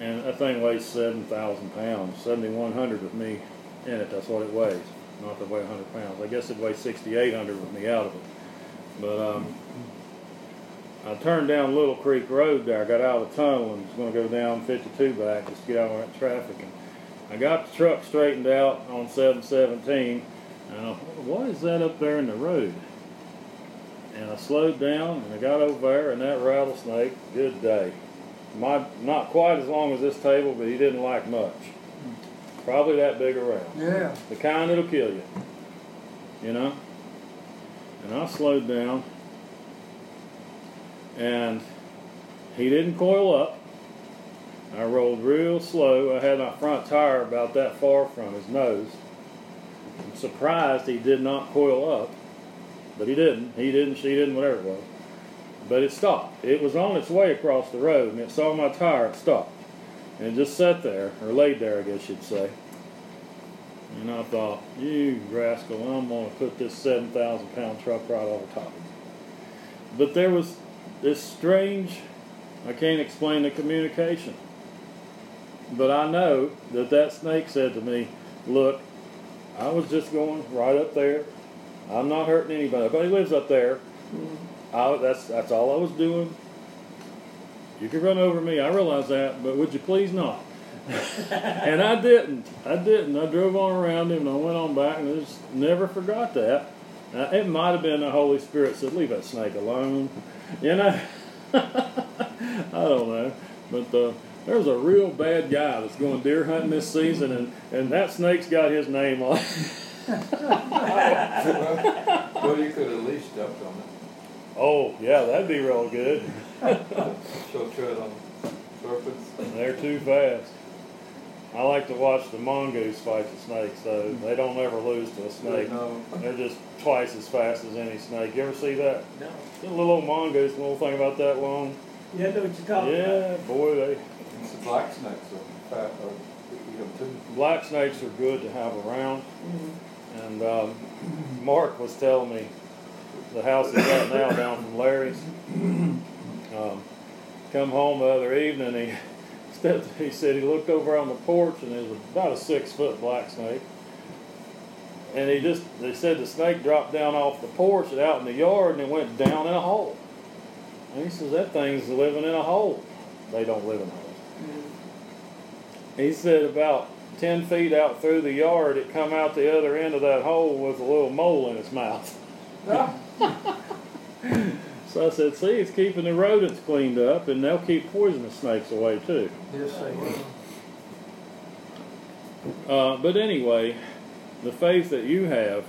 and that thing weighs seven thousand pounds, seventy-one hundred with me in it, that's what it weighs, not to weigh one hundred pounds, I guess it weighs sixty-eight hundred with me out of it. But um, I turned down Little Creek Road there. I got out of the tunnel and was going to go down fifty-two back just to get out of that traffic. And I got the truck straightened out on seven seventeen. And I thought, what is that up there in the road? And I slowed down and I got over there and that rattlesnake, good day. My, not quite as long as this table, but he didn't like much. Probably that big around. Yeah. The kind that'll kill you. You know? And I slowed down. And he didn't coil up. I rolled real slow. I had my front tire about that far from his nose. I'm surprised he did not coil up. But he didn't. He didn't, she didn't, whatever it was. But it stopped. It was on its way across the road, and it saw my tire, it stopped. And it just sat there, or laid there, I guess you'd say. And I thought, you rascal, I'm going to put this seven thousand pound truck right over top of you. But there was this strange, I can't explain the communication. But I know that that snake said to me, look, I was just going right up there. I'm not hurting anybody. Everybody lives up there. I, that's that's all I was doing. You could run over me, I realize that, but would you please not? And I didn't. I didn't. I drove on around him and I went on back and I just never forgot that. Now, it might have been the Holy Spirit said, leave that snake alone. You know? I don't know. But uh, there's a real bad guy that's going deer hunting this season and, and that snake's got his name on it. well, well, you could at least stepped on it. Oh, yeah, that'd be real good. She'll tread on serpents. They're too fast. I like to watch the mongoose fight the snakes, though. They don't ever lose to a snake. No. They're just twice as fast as any snake. You ever see that? No. The little old mongoose, the little thing about that long. Yeah, I know what you're talking yeah, about. Yeah, boy, they... It's the black snakes are fat, or eat them too. Black snakes are good to have around. Mm-hmm. And um, Mark was telling me, the house is out now down from Larry's. Um, come home the other evening, he stepped, he said he looked over on the porch and there was about a six foot black snake. And he just, they said the snake dropped down off the porch and out in the yard and it went down in a hole. And he says, that thing's living in a hole. They don't live in a hole. Mm-hmm. He said about ten feet out through the yard, it come out the other end of that hole with a little mole in its mouth. So I said, see, it's keeping the rodents cleaned up, and they'll keep poisonous snakes away, too. Yes, they will. Uh, but anyway, the faith that you have,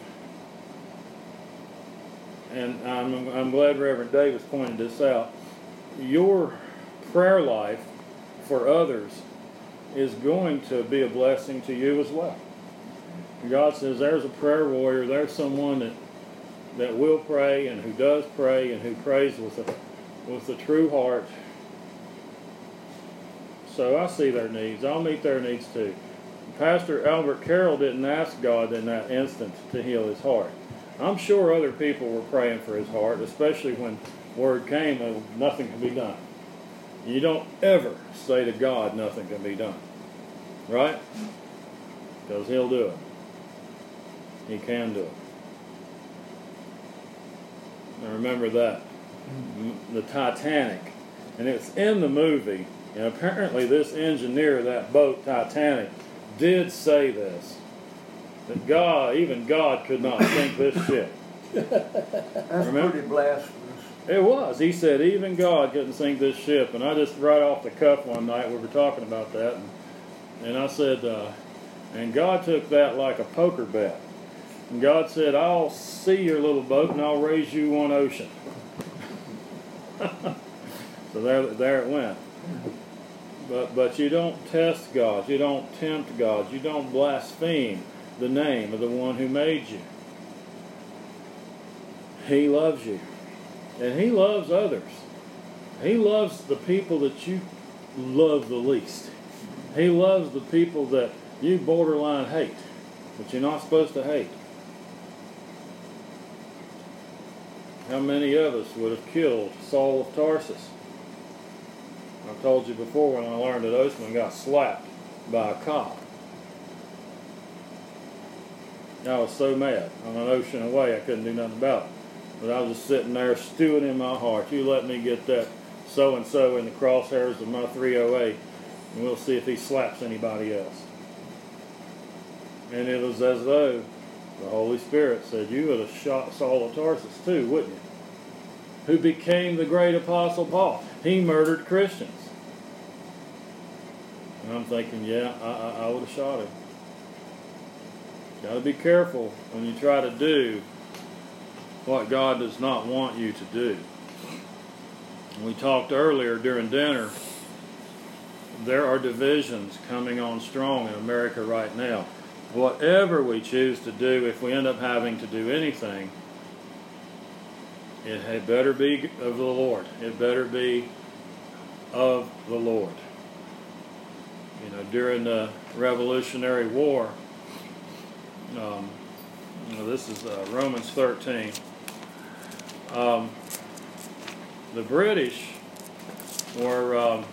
and I'm, I'm glad Reverend Davis pointed this out, your prayer life for others is going to be a blessing to you as well. God says, there's a prayer warrior, there's someone that that will pray and who does pray and who prays with a with a true heart. So I see their needs. I'll meet their needs too. Pastor Albert Carroll didn't ask God in that instance to heal his heart. I'm sure other people were praying for his heart, especially when word came that nothing can be done. You don't ever say to God nothing can be done. Right? Because he'll do it. He can do it. I remember that, the Titanic, and it's in the movie, and apparently this engineer of that boat, Titanic, did say this, that God, even God could not sink this ship. That's remember? Pretty blasphemous. It was. He said even God couldn't sink this ship, and I just right off the cuff one night, we were talking about that, and, and I said, uh, and God took that like a poker bet. And God said, I'll see your little boat and I'll raise you one ocean. So there there it went. But but you don't test God. You don't tempt God. You don't blaspheme the name of the one who made you. He loves you. And he loves others. He loves the people that you love the least. He loves the people that you borderline hate, but you're not supposed to hate. How many of us would have killed Saul of Tarsus? I told you before when I learned that Oseman got slapped by a cop. I was so mad. I'm an ocean away. I couldn't do nothing about it. But I was just sitting there stewing in my heart. You let me get that so-and-so in the crosshairs of my three oh eight, and we'll see if he slaps anybody else. And it was as though the Holy Spirit said, you would have shot Saul of Tarsus too, wouldn't you? Who became the great Apostle Paul. He murdered Christians. And I'm thinking, yeah, I, I, I would have shot him. Got to be careful when you try to do what God does not want you to do. We talked earlier during dinner, there are divisions coming on strong in America right now. Whatever we choose to do, if we end up having to do anything, it had better be of the Lord. It better be of the Lord. You know, during the Revolutionary War, um, you know, this is uh, Romans thirteen. Um, the British were um,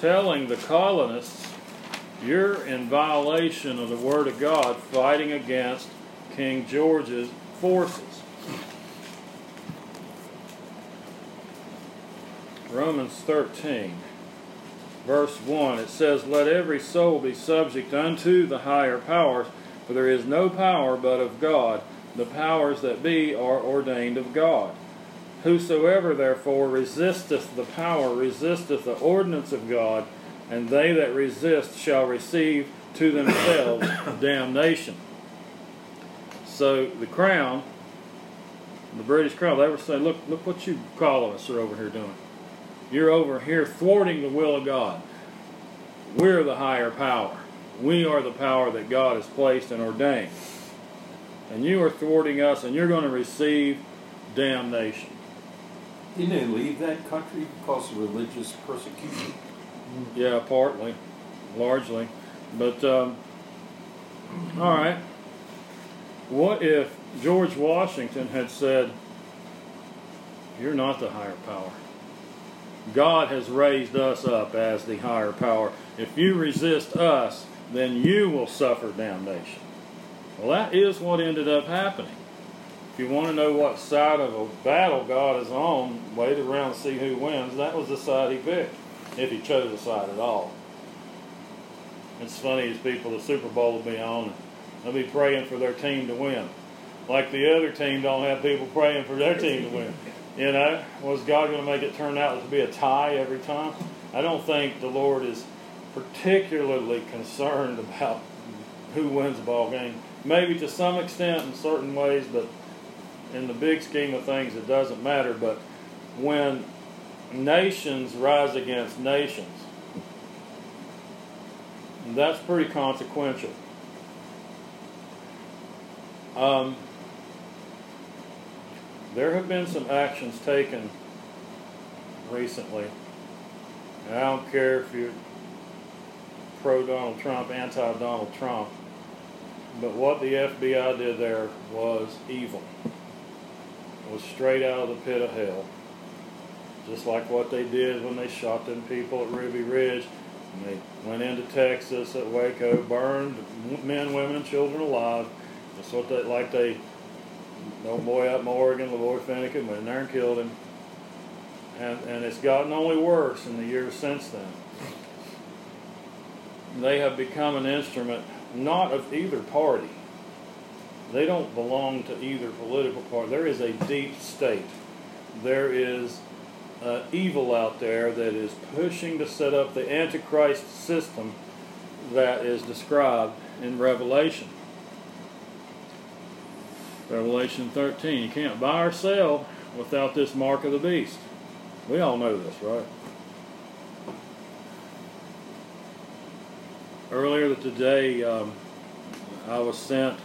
telling the colonists, "You're in violation of the Word of God, fighting against King George's forces." Romans thirteen, verse one, it says, "Let every soul be subject unto the higher powers, for there is no power but of God. The powers that be are ordained of God. Whosoever therefore resisteth the power resisteth the ordinance of God, and they that resist shall receive to themselves damnation." So the crown, the British crown, they were saying, look, look what you colonists are over here doing. You're over here thwarting the will of God. We're the higher power. We are the power that God has placed and ordained. And you are thwarting us, and you're going to receive damnation. Didn't they leave that country because of religious persecution? Yeah, partly. Largely. But, um, all right. What if George Washington had said, "You're not the higher power. God has raised us up as the higher power. If you resist us, then you will suffer damnation." Well, that is what ended up happening. If you want to know what side of a battle God is on, wait around to see who wins. That was the side he picked, if he chose a side at all. It's funny, as people, the Super Bowl will be on, they'll be praying for their team to win. Like the other team don't have people praying for their team to win. You know, was God going to make it turn out to be a tie every time? I don't think the Lord is particularly concerned about who wins the ball game. Maybe to some extent in certain ways, but in the big scheme of things it doesn't matter. But when nations rise against nations, that's pretty consequential. Um... There have been some actions taken recently. And I don't care if you're pro-Donald Trump, anti-Donald Trump, but what the F B I did there was evil. It was straight out of the pit of hell. Just like what they did when they shot them people at Ruby Ridge, and they went into Texas at Waco, burned men, women, and children alive. That's what they, like they... The old boy out in Oregon, LaVoy Finnegan, went in there and killed him. And, and it's gotten only worse in the years since then. They have become an instrument, not of either party. They don't belong to either political party. There is a deep state. There is uh, evil out there that is pushing to set up the Antichrist system that is described in Revelation. Revelation thirteen, you can't buy or sell without this mark of the beast. We all know this, right? Earlier today, um, I was sent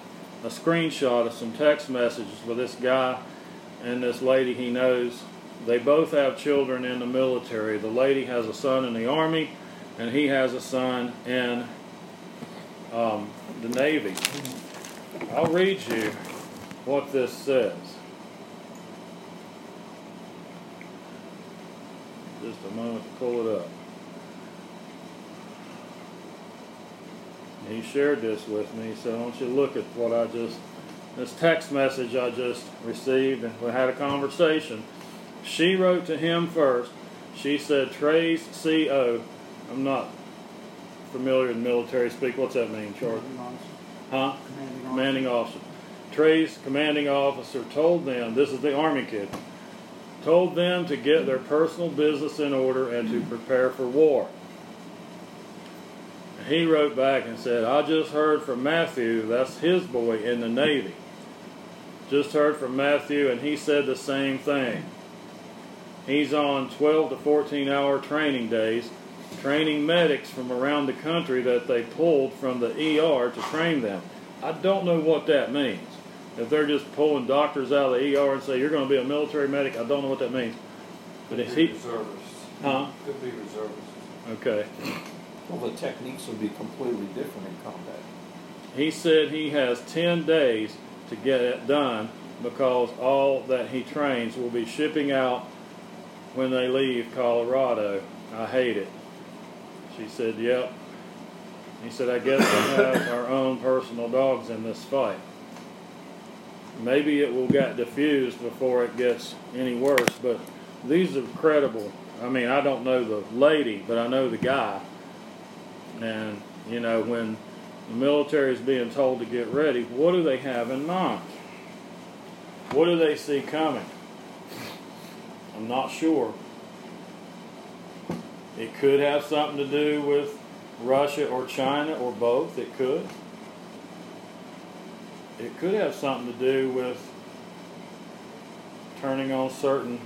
a screenshot of some text messages with this guy and this lady he knows. They both have children in the military. The lady has a son in the Army, and he has a son in um, the Navy. I'll read you what this says. Just a moment to pull it up. He shared this with me, so I want you to look at what I just, this text message I just received, and we had a conversation. She wrote to him first. She said, "Trace C O I'm not familiar in military speak. What's that mean, Charles? Huh? Commanding officer. Commanding officer. Trey's commanding officer told them," this is the Army kid, "told them to get their personal business in order and to prepare for war. he wrote back and said, I just heard from Matthew, that's his boy in the Navy. Just heard from Matthew, and he said the same thing. He's on twelve to fourteen hour training days, training medics from around the country that they pulled from the E R to train them. I don't know what that means. If they're just pulling doctors out of the E R and say, you're going to be a military medic, I don't know what that means. But if he... reservists. Huh? Could be reservists. Okay. Well, the techniques would be completely different in combat. He said he has ten days to get it done because all that he trains will be shipping out when they leave Colorado. I hate it. She said, yep. He said, I guess we have our own personal dogs in this fight. Maybe it will get diffused before it gets any worse, but these are credible. I mean, I don't know the lady, but I know the guy. And, you know, when the military is being told to get ready, what do they have in mind? What do they see coming? I'm not sure. It could have something to do with Russia or China or both. It could. It could have something to do with turning on certain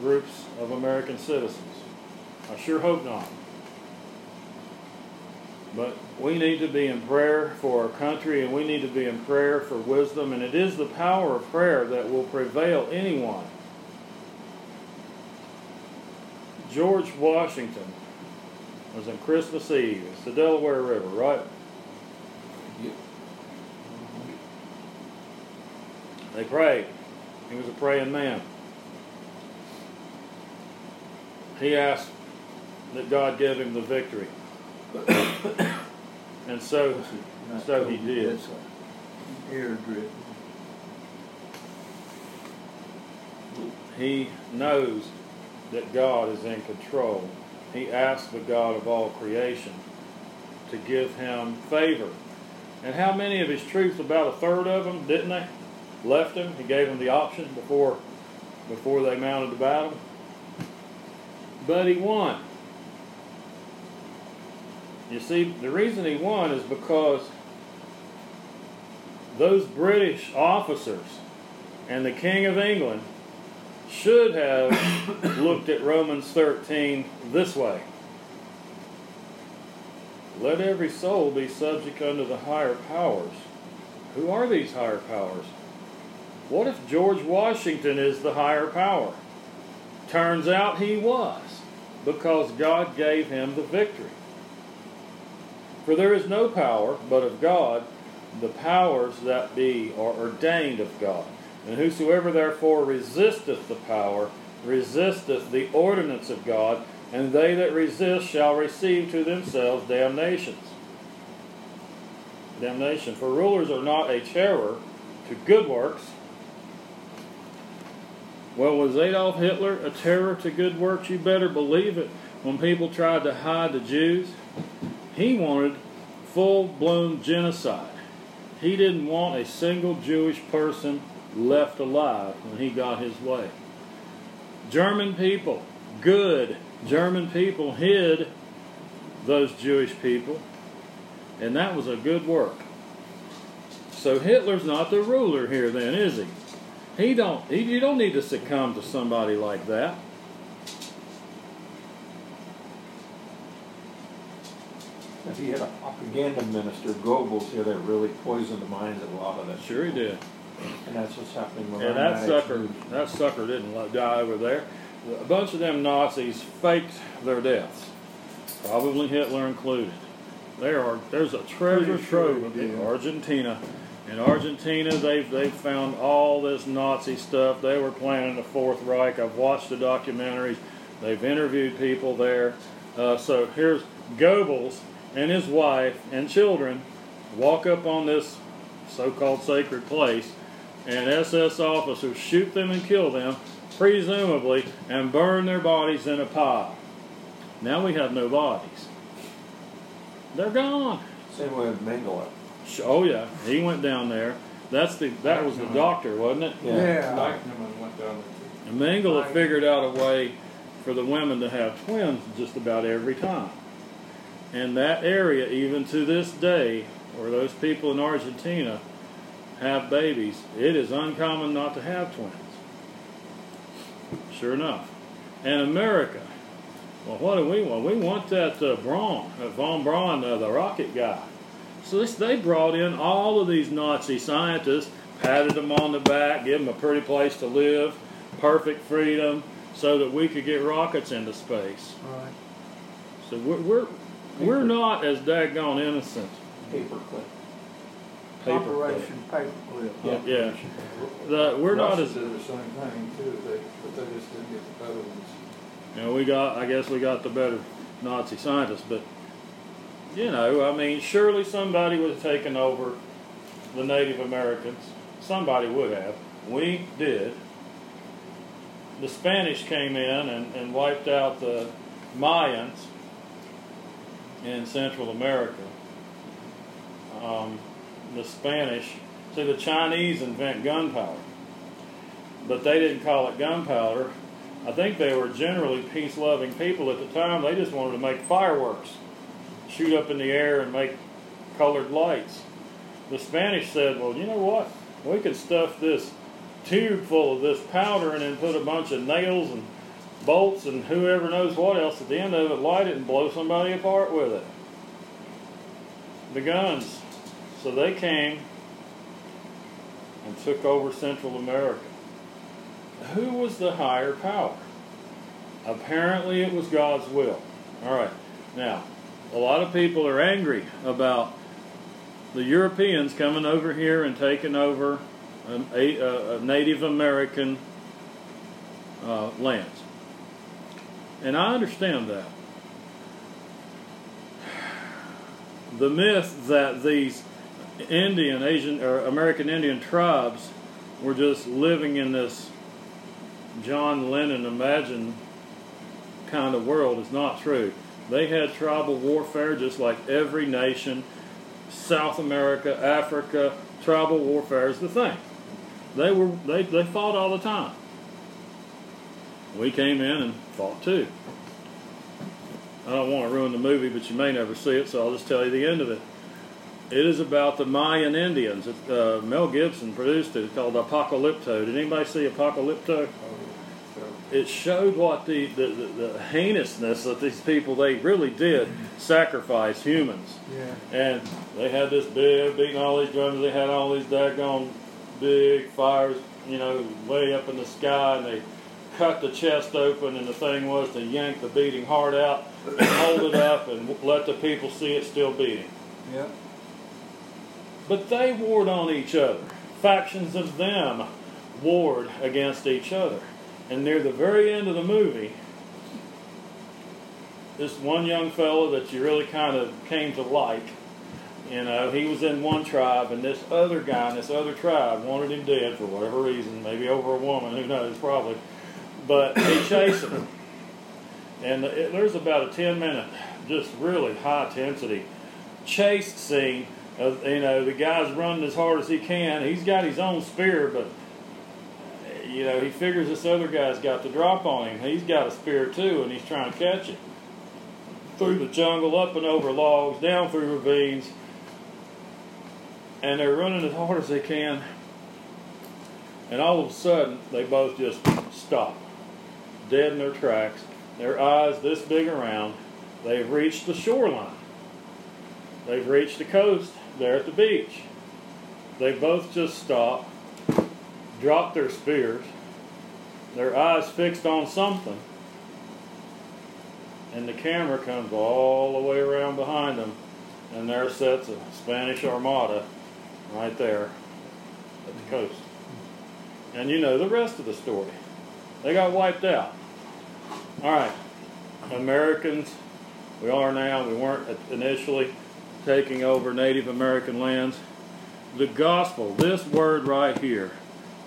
groups of American citizens. I sure hope not. But we need to be in prayer for our country, and we need to be in prayer for wisdom, and it is the power of prayer that will prevail anyone. George Washington was on Christmas Eve. It's the Delaware River, right? Yep. They prayed. He was a praying man. He asked that God give him the victory. and so, and so he did. He knows that God is in control. He asked the God of all creation to give him favor. And how many of his troops, about a third of them, didn't they? Left him. He gave them the option before before they mounted the battle. But he won. You see, the reason he won is because those British officers and the King of England should have looked at Romans thirteen this way. Let every soul be subject unto the higher powers. Who are these higher powers? What if George Washington is the higher power? Turns out he was, because God gave him the victory. For there is no power but of God, the powers that be are ordained of God. And whosoever therefore resisteth the power, resisteth the ordinance of God, and they that resist shall receive to themselves damnations. Damnation. For rulers are not a terror to good works. Well, was Adolf Hitler a terror to good works? You better believe it. When people tried to hide the Jews, he wanted full-blown genocide. He didn't want a single Jewish person left alive when he got his way. German people, good German people, hid those Jewish people, and that was a good work. So Hitler's not the ruler here then, is he? He don't, he, you don't need to succumb to somebody like that. If he had a propaganda minister, Goebbels, here that really poisoned the minds of a lot of that. Sure he did. And that's what's happening. And that sucker, that sucker didn't die over there. A bunch of them Nazis faked their deaths, probably Hitler included. There are, there's a treasure trove in Argentina. In Argentina, they've, they've found all this Nazi stuff. They were planning the Fourth Reich. I've watched the documentaries. They've interviewed people there. Uh, so here's Goebbels and his wife and children walk up on this so-called sacred place, and S S officers shoot them and kill them, presumably, and burn their bodies in a pile. Now we have no bodies. They're gone. Same way with Mengele. Oh yeah, he went down there. That's the that was the doctor, wasn't it? Yeah. yeah. Went down there. And Mengele figured out a way for the women to have twins just about every time. And that area, even to this day, where those people in Argentina have babies, it is uncommon not to have twins. Sure enough. And America, well, what do we want? We want that uh, Braun, uh, von Braun, uh, the rocket guy. So this, they brought in all of these Nazi scientists, patted them on the back, gave them a pretty place to live, perfect freedom, so that we could get rockets into space. All right. So we're we're, we're not as daggone innocent. Paperclip. Paper Operation Paperclip. Paperclip. Yeah. Operation. yeah. The, we're Russia not as. Did the same thing too, they, but they just didn't get the better ones. You know, we got. I guess we got the better Nazi scientists, but you know, I mean, surely somebody would have taken over the Native Americans. Somebody would have. We did. The Spanish came in and, and wiped out the Mayans in Central America. Um, the Spanish, see, the Chinese invent gunpowder, but they didn't call it gunpowder. I think they were generally peace-loving people at the time. They just wanted to make fireworks, shoot up in the air and make colored lights. The Spanish said, well, you know what? We could stuff this tube full of this powder and then put a bunch of nails and bolts and whoever knows what else at the end of it, light it and blow somebody apart with it. The guns. So they came and took over Central America. Who was the higher power? Apparently it was God's will. All right. Now, a lot of people are angry about the Europeans coming over here and taking over An, a, a Native American uh, lands. And I understand that. The myth that these Indian, Asian, or American Indian tribes were just living in this John Lennon imagined kind of world is not true. They had tribal warfare just like every nation. South America, Africa, tribal warfare is the thing. They were they, they fought all the time. We came in and fought too. I don't want to ruin the movie, but you may never see it, so I'll just tell you the end of it. It is about the Mayan Indians. It, uh, Mel Gibson produced it. It's called Apocalypto. Did anybody see Apocalypto? It showed what the, the, the, the heinousness that these people, they really did sacrifice humans. Yeah. And they had this big, beating all these drums. They had all these daggone big fires, you know, way up in the sky, and they cut the chest open, and the thing was to yank the beating heart out, hold it up, and let the people see it still beating. Yeah. But they warred on each other. Factions of them warred against each other. And near the very end of the movie, this one young fellow that you really kind of came to like, you know, he was in one tribe, and this other guy in this other tribe wanted him dead for whatever reason, maybe over a woman, who knows, probably. But he chased him. And it, there's about a ten minute, just really high intensity chase scene. Of, you know, the guy's running as hard as he can. He's got his own spear, but, you know, he figures this other guy's got the drop on him. He's got a spear too, and he's trying to catch it. Through the jungle, up and over logs, down through ravines. And they're running as hard as they can, and all of a sudden they both just stop, dead in their tracks, their eyes this big around. They've reached the shoreline. They've reached the coast there at the beach. They both just stop, drop their spears, their eyes fixed on something, and the camera comes all the way around behind them. And there sits a Spanish armada right there at the coast. And you know the rest of the story. They got wiped out. All right. Americans, we are now, we weren't initially, taking over Native American lands. The gospel, this word right here.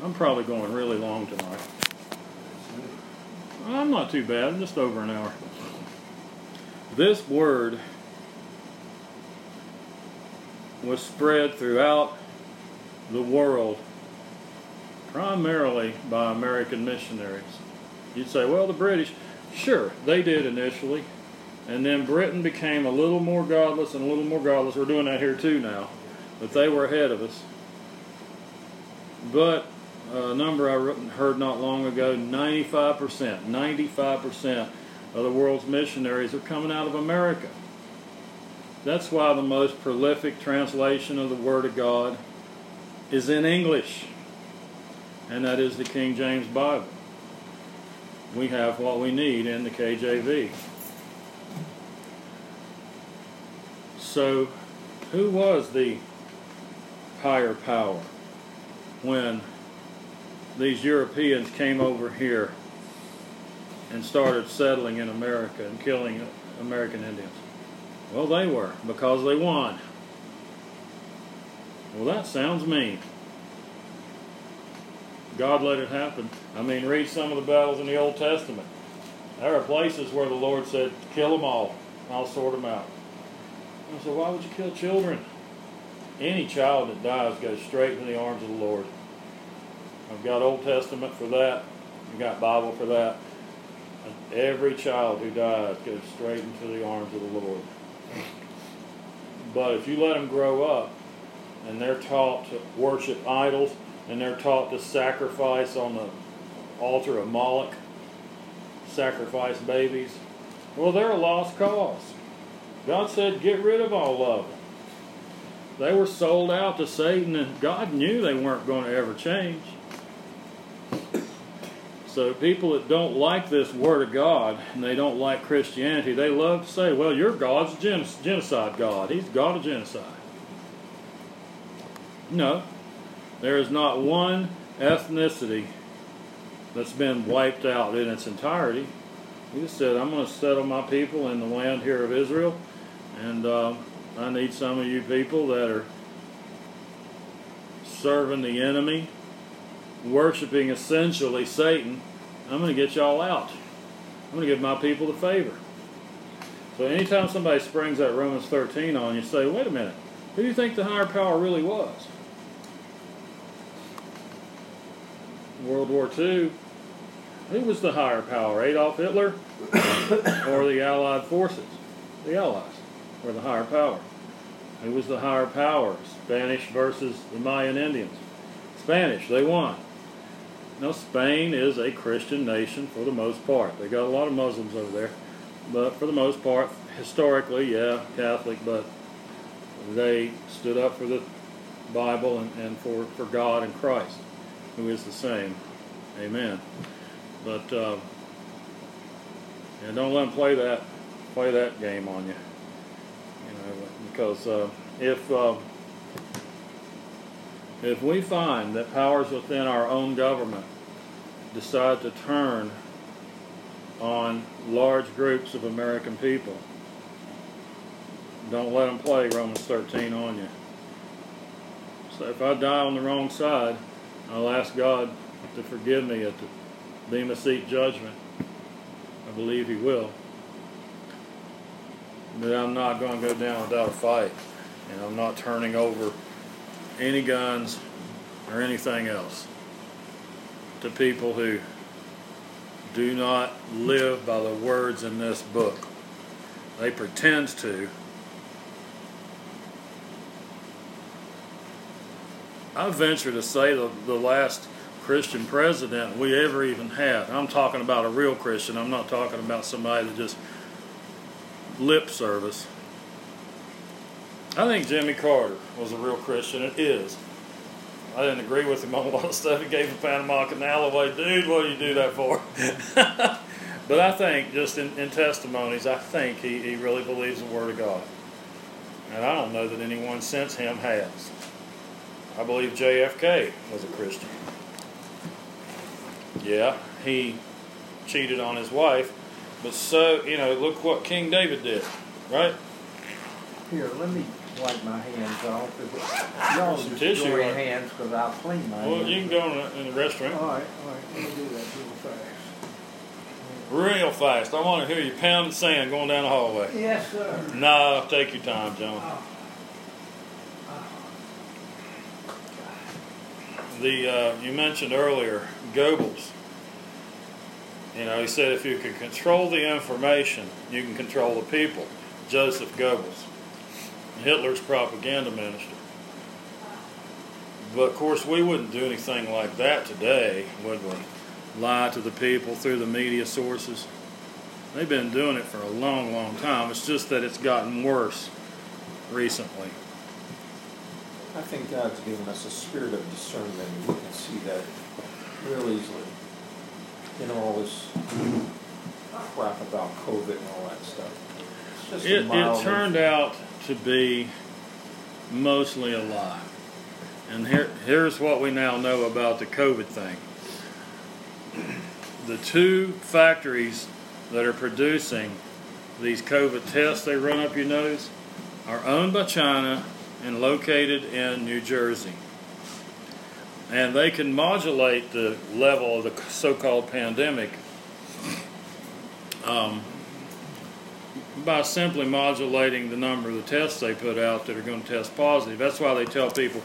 I'm probably going really long tonight. I'm not too bad. I'm just over an hour. This word was spread throughout the world, primarily by American missionaries. You'd say, well, the British, sure, they did initially, And then Britain became a little more godless and a little more godless. We're doing that here too now. But they were ahead of us. But a number I heard not long ago, ninety-five percent, ninety-five percent of the world's missionaries are coming out of America. That's why the most prolific translation of the Word of God is in English. And that is the King James Bible. We have what we need in the K J V. So, who was the higher power when these Europeans came over here and started settling in America and killing American Indians? Well, they were, because they won. Well, that sounds mean. God let it happen. I mean, read some of the battles in the Old Testament. There are places where the Lord said, kill them all, and I'll sort them out. I said, why would you kill children? Any child that dies goes straight into the arms of the Lord. I've got Old Testament for that. I've got Bible for that. And every child who dies goes straight into the arms of the Lord. But if you let them grow up, and they're taught to worship idols, and they're taught to sacrifice on the altar of Moloch, sacrifice babies, well, they're a lost cause. God said, get rid of all of them. They were sold out to Satan, and God knew they weren't going to ever change. So people that don't like this Word of God, and they don't like Christianity, they love to say, well, your God's gen genocide God. He's God of genocide. No. There is not one ethnicity that's been wiped out in its entirety. He just said, I'm going to settle my people in the land here of Israel, and uh, I need some of you people that are serving the enemy, worshiping essentially Satan. I'm going to get y'all out. I'm going to give my people the favor. So anytime somebody springs that Romans thirteen on you, say, wait a minute, who do you think the higher power really was? World War Two, who was the higher power, Adolf Hitler or the Allied forces? The Allies were the higher power. Who was the higher power? Spanish versus the Mayan Indians. Spanish, they won. Now, Spain is a Christian nation for the most part. They got a lot of Muslims over there, but for the most part, historically, yeah, Catholic, but they stood up for the Bible and, and for, for God and Christ, who is the same. Amen. But uh, yeah, don't let them play that play that game on you, you know, because uh, if uh, if we find that powers within our own government decide to turn on large groups of American people, don't let them play Romans thirteen on you. So if I die on the wrong side, I'll ask God to forgive me at the Bema Seat judgment. I believe He will. But I'm not going to go down without a fight. And I'm not turning over any guns or anything else to people who do not live by the words in this book. They pretend to. I venture to say the, the last Christian president we ever even had. I'm talking about a real Christian. I'm not talking about somebody that just lip service. I think Jimmy Carter was a real Christian. It is. I didn't agree with him on a lot of stuff. He gave the Panama Canal away. Dude, what do you do that for? But I think, just in, in testimonies, I think he, he really believes the Word of God. And I don't know that anyone since him has. I believe J F K was a Christian. Yeah, he cheated on his wife, but so, you know, look what King David did, right? Here, let me wipe my hands off. Y'all just tissue, your right? hands, because I'll clean my well, hands. Well, you can go in the, in the restroom. All right, all right, let me do that real fast. Real fast. I want to hear you pound sand going down the hallway. Yes, sir. No, take your time, John. Oh. The, uh, you mentioned earlier, Goebbels. You know, he said if you can control the information, you can control the people. Joseph Goebbels, Hitler's propaganda minister. But, of course, we wouldn't do anything like that today, would we? Lie to the people through the media sources. They've been doing it for a long, long time. It's just that it's gotten worse recently. I think God's given us a spirit of discernment. We can see that real easily in all this crap about COVID and all that stuff. It's just it, it turned out to be mostly a lie. And here, here's what we now know about the COVID thing. The two factories that are producing these COVID tests they run up your nose are owned by China and located in New Jersey. And they can modulate the level of the so-called pandemic um, by simply modulating the number of the tests they put out that are going to test positive. That's why they tell people,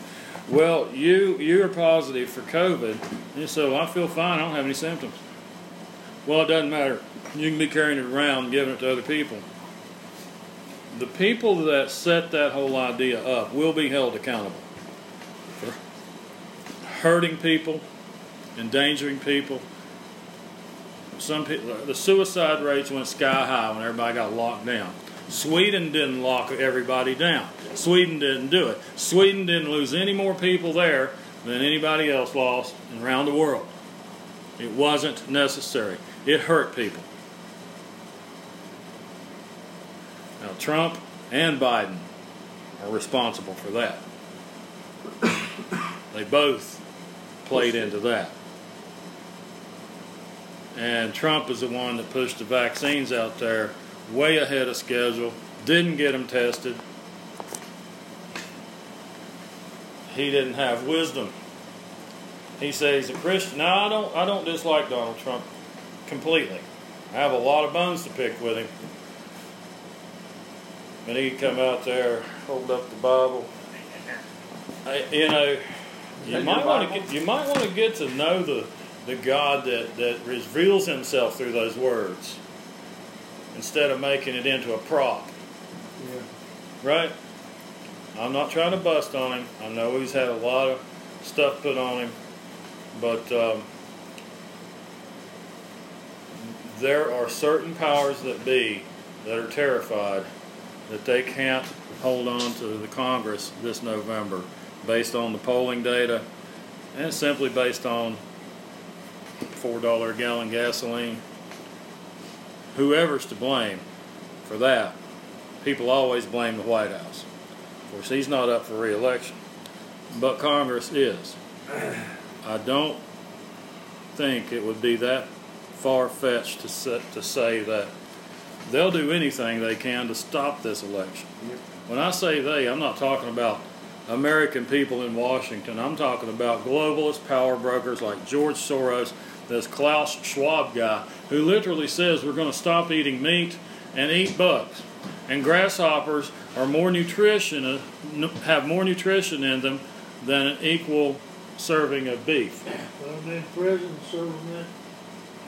well, you, you're positive for COVID, and you say, well, I feel fine, I don't have any symptoms. Well, it doesn't matter. You can be carrying it around and giving it to other people. The people that set that whole idea up will be held accountable for hurting people, endangering people. Some people, the suicide rates went sky high when everybody got locked down. Sweden didn't lock everybody down. Sweden didn't do it. Sweden didn't lose any more people there than anybody else lost around the world. It wasn't necessary. It hurt people. Now, Trump and Biden are responsible for that. They both played into that. And Trump is the one that pushed the vaccines out there way ahead of schedule, didn't get them tested. He didn't have wisdom. He says he's a Christian. Now, I don't, I don't dislike Donald Trump completely. I have a lot of bones to pick with him. But he'd come out there, hold up the Bible. I, you know, you might want to get, you might want to get to know the the God that, that reveals himself through those words, instead of making it into a prop. Yeah. Right? I'm not trying to bust on him. I know he's had a lot of stuff put on him. But um, there are certain powers that be that are terrified that they can't hold on to the Congress this November based on the polling data and simply based on four dollars a gallon gasoline. Whoever's to blame for that, people always blame the White House. Of course, he's not up for re-election, but Congress is. I don't think it would be that far-fetched to say, to say that they'll do anything they can to stop this election. Yep. When I say they, I'm not talking about American people in Washington. I'm talking about globalist power brokers like George Soros, this Klaus Schwab guy, who literally says we're going to stop eating meat and eat bugs. And grasshoppers are more nutrition, have more nutrition in them than an equal serving of beef. Well, they're present serving that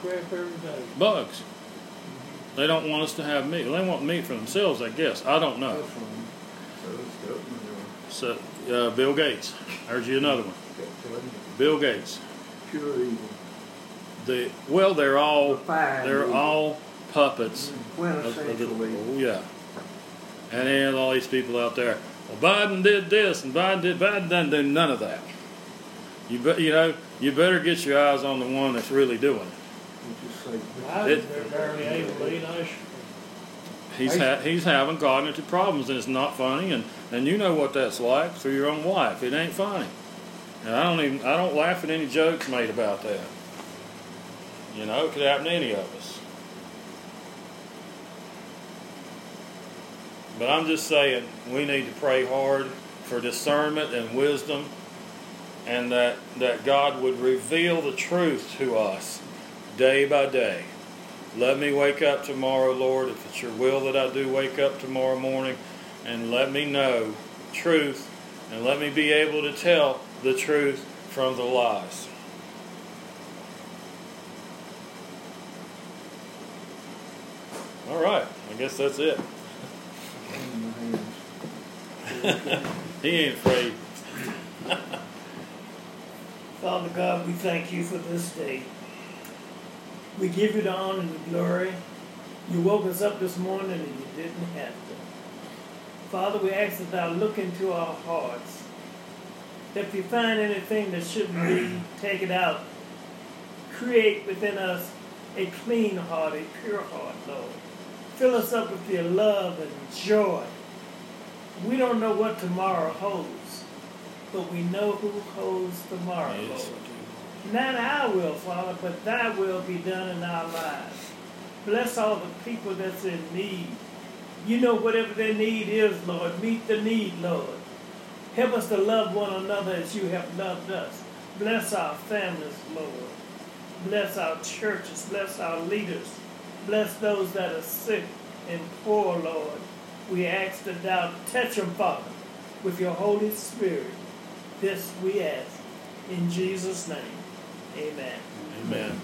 crap every day. Bugs. They don't want us to have meat. They want meat for themselves, I guess. I don't know. So, uh, Bill Gates. There's you another one. Bill Gates. Pure evil. The well, they're all they're all puppets. Of, of the, oh yeah. And then all these people out there. Well, Biden did this, and Biden did Biden doesn't do none of that. You, be, you know, you better get your eyes on the one that's really doing it. It he's, ha- he's having cognitive problems, and it's not funny. And, and you know what that's like through your own wife. It ain't funny. And I don't even I don't laugh at any jokes made about that. You know, it could happen to any of us. But I'm just saying, we need to pray hard for discernment and wisdom. And that, that God would reveal the truth to us day by day. Let me wake up tomorrow, Lord, if it's your will that I do wake up tomorrow morning, and let me know truth, and let me be able to tell the truth from the lies. All right. I guess that's it. He ain't afraid. Father God, we thank you for this day. We give you the honor and the glory. You woke us up this morning and you didn't have to. Father, we ask that thou look into our hearts. That if you find anything that shouldn't be, take it out. Create within us a clean heart, a pure heart, Lord. Fill us up with your love and joy. We don't know what tomorrow holds, but we know who holds tomorrow, yes, Lord. Not our will, Father, but thy will be done in our lives. Bless all the people that's in need. You know whatever their need is, Lord. Meet the need, Lord. Help us to love one another as you have loved us. Bless our families, Lord. Bless our churches. Bless our leaders. Bless those that are sick and poor, Lord. We ask that thou touch them, Father, with your Holy Spirit. This we ask in Jesus' name. Amen. Amen.